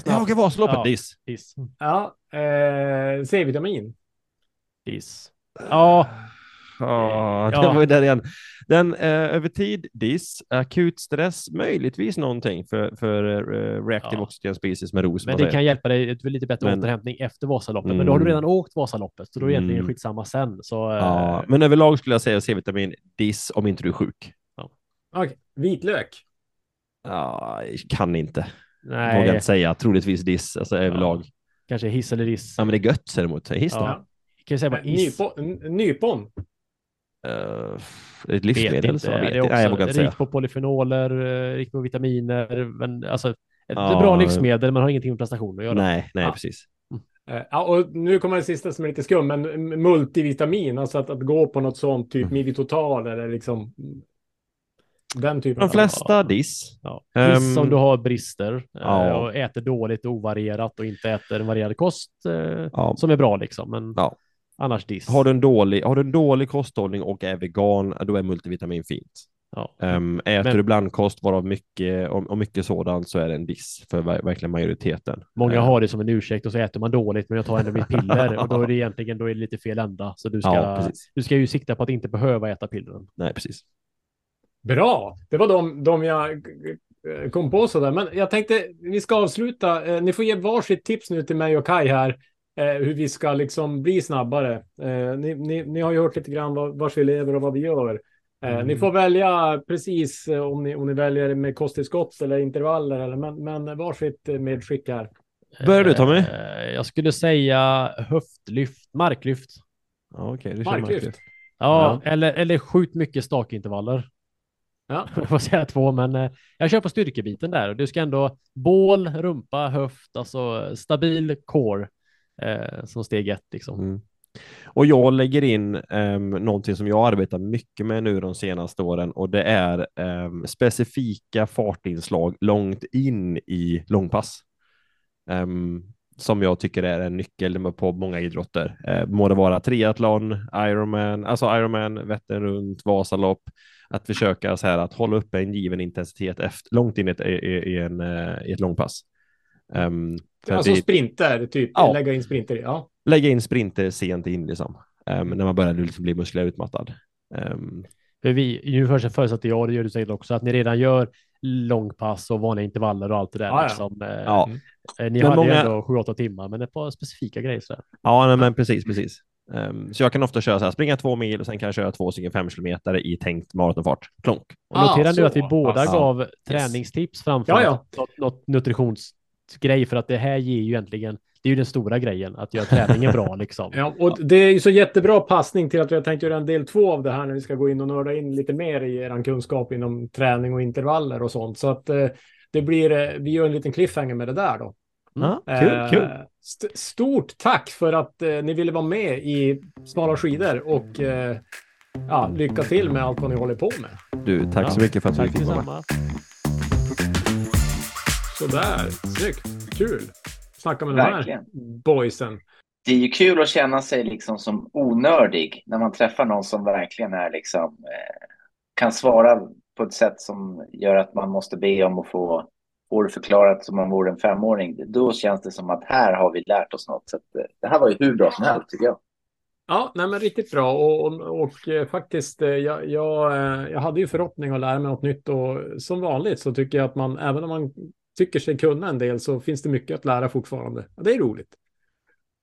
snabbt. Åka Vasaloppet, diss. Ja, C-vitamin. Diss. Det var ju där igen. Den över tid, diss. Akut stress, möjligtvis någonting för reactive oxygen species med ros. Men det kan hjälpa dig lite bättre återhämtning efter Vasaloppet. Men då har du redan åkt Vasaloppet, så då är det egentligen skitsamma sen. Så, men överlag skulle jag säga C-vitamin, diss om inte du är sjuk. Ja. Okej. Vitlök? Kan inte. Nej. Vågar inte säga. Troligtvis diss, alltså överlag. Kanske hiss eller diss. Ja, men det är gött däremot. Hiss då. Ja. Kan säga bara nypon. Ett livsmedel inte. Jag vågar inte säga. Rik på polyfenoler, rik på vitaminer, men alltså ett bra livsmedel, man har ingenting med prestation att göra. Nej, precis. Och nu kommer det sista som är lite skum, men multivitamin, alltså att gå på något sånt typ miditotal eller liksom den typen. De flesta diss. Ja. Diss om du har brister och äter dåligt, ovarierat och inte äter en varierad kost som är bra liksom, men annars diss. Har du en dålig kosthållning och är vegan, då är multivitamin fint. Ja. Äter du blandkost varav mycket och mycket sådant, så är det en diss för verkligen majoriteten. Många har det som en ursäkt och så äter man dåligt, men jag tar ändå mitt piller och då är det lite fel ända, så du ska ju sikta på att inte behöva äta pillren. Nej, precis. Bra, det var de jag kom på sådär. Men jag tänkte, vi ska avsluta. Ni får ge varsitt tips nu till mig och Kai här. Hur vi ska liksom bli snabbare. Ni har ju hört lite grann var vi lever och vad vi gör. Ni får välja precis om ni väljer med kosttillskott eller intervaller. Men varsitt medskick här. Börjar du, Tommy? Jag skulle säga höftlyft, marklyft. Okej, det känns marklyft. Ja. Eller skjut mycket stakintervaller. Ja, jag får säga 2, men jag kör på styrkebiten där. Du ska ändå bål, rumpa, höft, alltså stabil core som steg 1 liksom. Och jag lägger in någonting som jag arbetar mycket med nu de senaste åren, och det är specifika fartinslag långt in i långpass. Som jag tycker är en nyckel på många idrotter. Må det vara triathlon, Ironman, Vättern runt, Vasalopp. Att försöka så här, att hålla upp en given intensitet långt in i ett långpass. Alltså sprinter, typ. Lägga in sprinter, Lägga in sprinter sent in liksom. När man börjar liksom bli muskulär utmattad. För vi, nu förutsatte jag, det gör du säkert också, att ni redan gör långpass och vanliga intervaller och allt det där. Ah, ja. Liksom. Ja. Ni men hade många... ju ändå 7-8 timmar, men ett par specifika grejer. Sådär. Ja, nej, men precis. Så jag kan ofta köra så här, springa 2 mil och sen kan jag köra 2 stycken 5 kilometer i tänkt maratonfart. Klonk. Notera nu att vi båda gav träningstips framför något nutritionsgrej, för att det här ger ju egentligen, det är ju den stora grejen, att göra träningen bra liksom. Ja, och det är ju så jättebra passning till att jag tänkte göra en del 2 av det här när vi ska gå in och nörda in lite mer i er kunskap inom träning och intervaller och sånt. Så att det blir, vi gör en liten cliffhanger med det där då. Kul. Stort tack för att ni ville vara med i Smala skidor och lycka till med allt vad ni håller på med. Du, tack så mycket för att du fick vara med. Sådär, snyggt, kul. Snacka med verkligen. De här boysen. Det är ju kul att känna sig liksom som onördig när man träffar någon som verkligen är liksom, kan svara på ett sätt som gör att man måste be om att få år förklarat som man vore en 5-åring. Då känns det som att här har vi lärt oss något. Så att, det här var ju hur bra som helst tycker jag. Ja, nej men riktigt bra. Och faktiskt, jag hade ju förhoppning att lära mig något nytt. Och som vanligt så tycker jag att man, även om man tycker sig kunna en del, så finns det mycket att lära fortfarande. Det är roligt.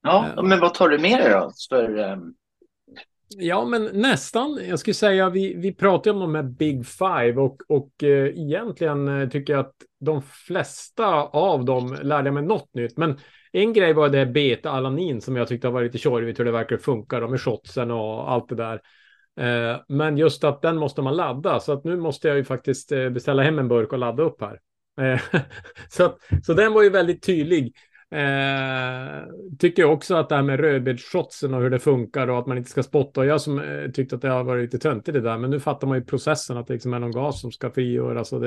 Ja, men vad tar du med dig då? Ja, men nästan. Jag skulle säga vi pratar ju om de här Big Five och egentligen tycker jag att de flesta av dem lärde mig något nytt. Men en grej var det beta-alanin som jag tyckte var lite tjorvigt hur det verkar funka då med shotsen och allt det där. Men just att den måste man ladda, så att nu måste jag ju faktiskt beställa hem en burk och ladda upp här. Så den var ju väldigt tydlig. Tycker jag också att det här med rödbetsshotsen och hur det funkar och att man inte ska spotta, och jag som tyckte att det har varit lite tönt i det där, men nu fattar man ju processen att det liksom är någon gas som ska frigöras, och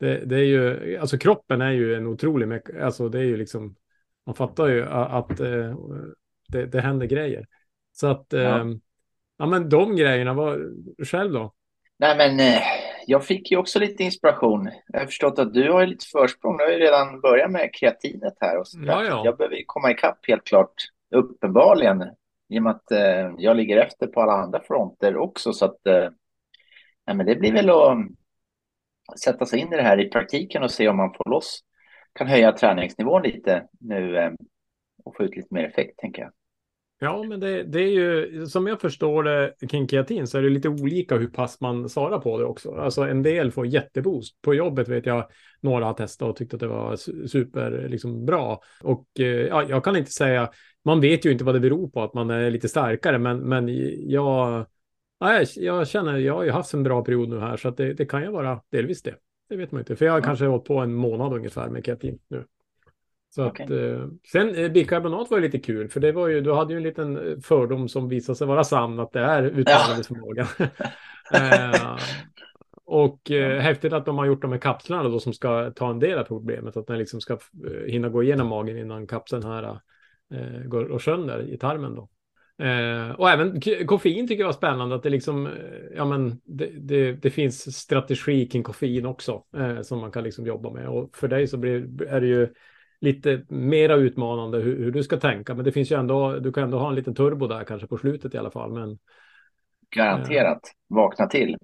det är ju, alltså kroppen är ju en otrolig alltså det är ju liksom, man fattar ju att det händer grejer, så att ja men de grejerna var själv då. Nej men jag fick ju också lite inspiration. Jag har förstått att du har ju lite försprång. Du har ju redan börjat med kreatinet här. Och jag behöver komma ikapp helt klart. Uppenbarligen. I och med att jag ligger efter på alla andra fronter också. Så att men det blir väl att sätta sig in i det här i praktiken och se om man får loss. Kan höja träningsnivån lite nu och få ut lite mer effekt tänker jag. Ja, men det är ju, som jag förstår det kring kreatin så är det lite olika hur pass man svarar på det också. Alltså en del får jätteboost. På jobbet vet jag, några har testat och tyckt att det var super liksom, bra. Och jag kan inte säga, man vet ju inte vad det beror på att man är lite starkare. Men jag känner, jag har ju haft en bra period nu här så att det kan ju vara delvis det. Det vet man inte, för jag har kanske hållit på en månad ungefär med kreatin nu. Så okay. Sen bikarbonat var ju lite kul, för det var ju, du hade ju en liten fördom som visade sig vara sann, att det är uthållighetsförmågan. Häftigt att de har gjort de här kapslarna då, som ska ta en del av problemet, att den liksom ska hinna gå igenom magen innan kapseln här går och sönder i tarmen då. Och även koffein tycker jag var spännande, att det liksom, ja men det finns strategi kring koffein också som man kan liksom jobba med, och för dig så är det ju lite mera utmanande hur du ska tänka, men det finns ju ändå, du kan ändå ha en liten turbo där kanske på slutet i alla fall, men garanterat vakna till.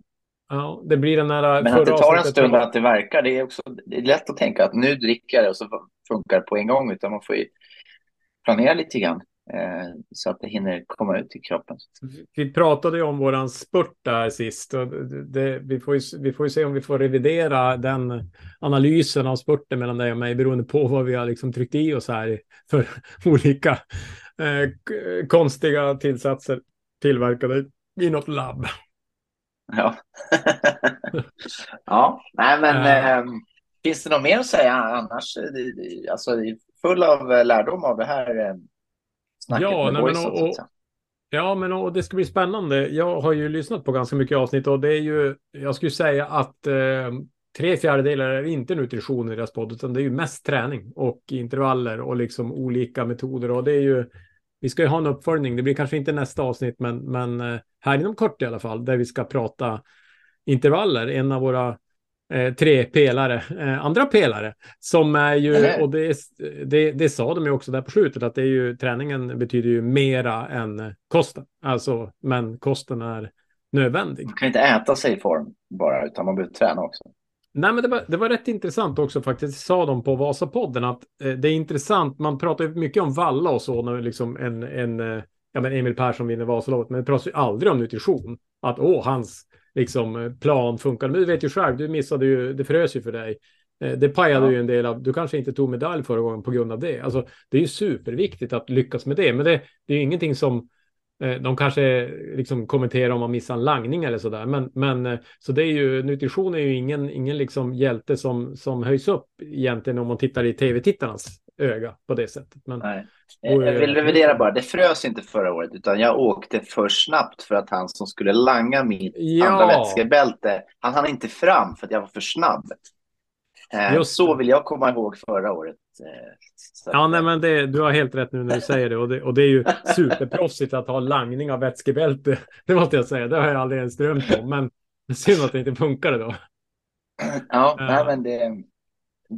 Ja, det blir den där, men att det tar en stund att det verkar, det är också, det är lätt att tänka att nu dricker jag det och så funkar det på en gång, utan man får ju planera lite grann så att det hinner komma ut i kroppen. Vi pratade ju om våran spurt där sist, och vi får ju se om vi får revidera den analysen av spurten mellan dig och mig beroende på vad vi har liksom tryckt i oss här för olika konstiga tillsatser tillverkade i något labb. Ja. Ja, nej men finns det något mer att säga annars? Alltså full av lärdom av det här och det ska bli spännande. Jag har ju lyssnat på ganska mycket avsnitt, och det är ju, jag skulle säga att 3/4 är inte nutrition i deras podd, utan det är ju mest träning och intervaller och liksom olika metoder, och det är ju, vi ska ju ha en uppföljning, det blir kanske inte nästa avsnitt men här inom kort i alla fall, där vi ska prata intervaller, en av våra 3 pelare, andra pelare som är ju, och det sa de ju också där på slutet, att det är ju, träningen betyder ju mera än kosten, alltså, men kosten är nödvändig. Man kan inte äta sig i form bara, utan man behöver träna också. Nej, men det var rätt intressant också faktiskt, sa de på Vasapodden, att det är intressant, man pratar ju mycket om valla och så när liksom men Emil Persson vinner Vasaloppet, men det pratas ju aldrig om nutrition, att hans liksom plan funkar. Men du vet ju själv, du missade ju, det frös ju för dig. Det pajade ju en del av, du kanske inte tog medalj förra gången på grund av det. Alltså det är ju superviktigt att lyckas med det, men det är ju ingenting som de kanske liksom kommenterar om man missar en langning eller sådär, men så det är ju, nutrition är ju ingen liksom hjälte som höjs upp egentligen om man tittar i tv-tittarnas öga på det sättet. Men, nej. Jag vill revidera bara, det frös inte förra året utan jag åkte för snabbt för att han som skulle langa mitt andra vätskebälte, han hann inte fram för att jag var för snabb. Just så vill jag komma ihåg förra året. Så. Ja, nej, men du har helt rätt nu när du säger det. Och det är ju superproffsigt att ha langning av vätskebälte. Det måste jag säga, det har jag aldrig ens drömt om. Men synd att det inte funkade då. Ja, nej, men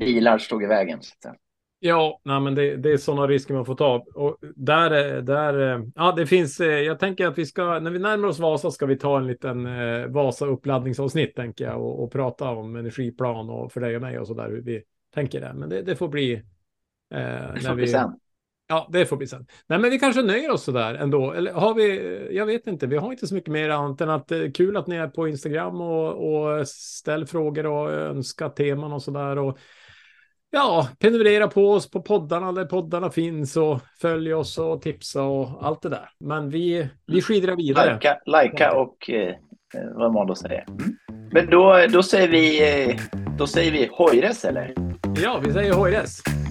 bilar stod i vägen. Så. Ja, nej, men det är sådana risker man får ta. Och det finns, jag tänker att vi ska, när vi närmar oss Vasa ska vi ta en liten Vasa-uppladdningsavsnitt, tänker jag, och prata om energiplan och för dig och mig och sådär, hur vi tänker det. Men det får bli sen. Ja, det får bli sen. Nej, men vi kanske nöjer oss sådär ändå. Eller har vi, jag vet inte, vi har inte så mycket mer annat än att kul att ni är på Instagram och ställ frågor och önska teman och sådär och prenumerera på oss på poddarna där poddarna finns och följ oss och tipsa och allt det där. Men vi skidrar vidare. Likea och vad man då säger. Men då säger vi hojres, eller? Ja, vi säger hojres.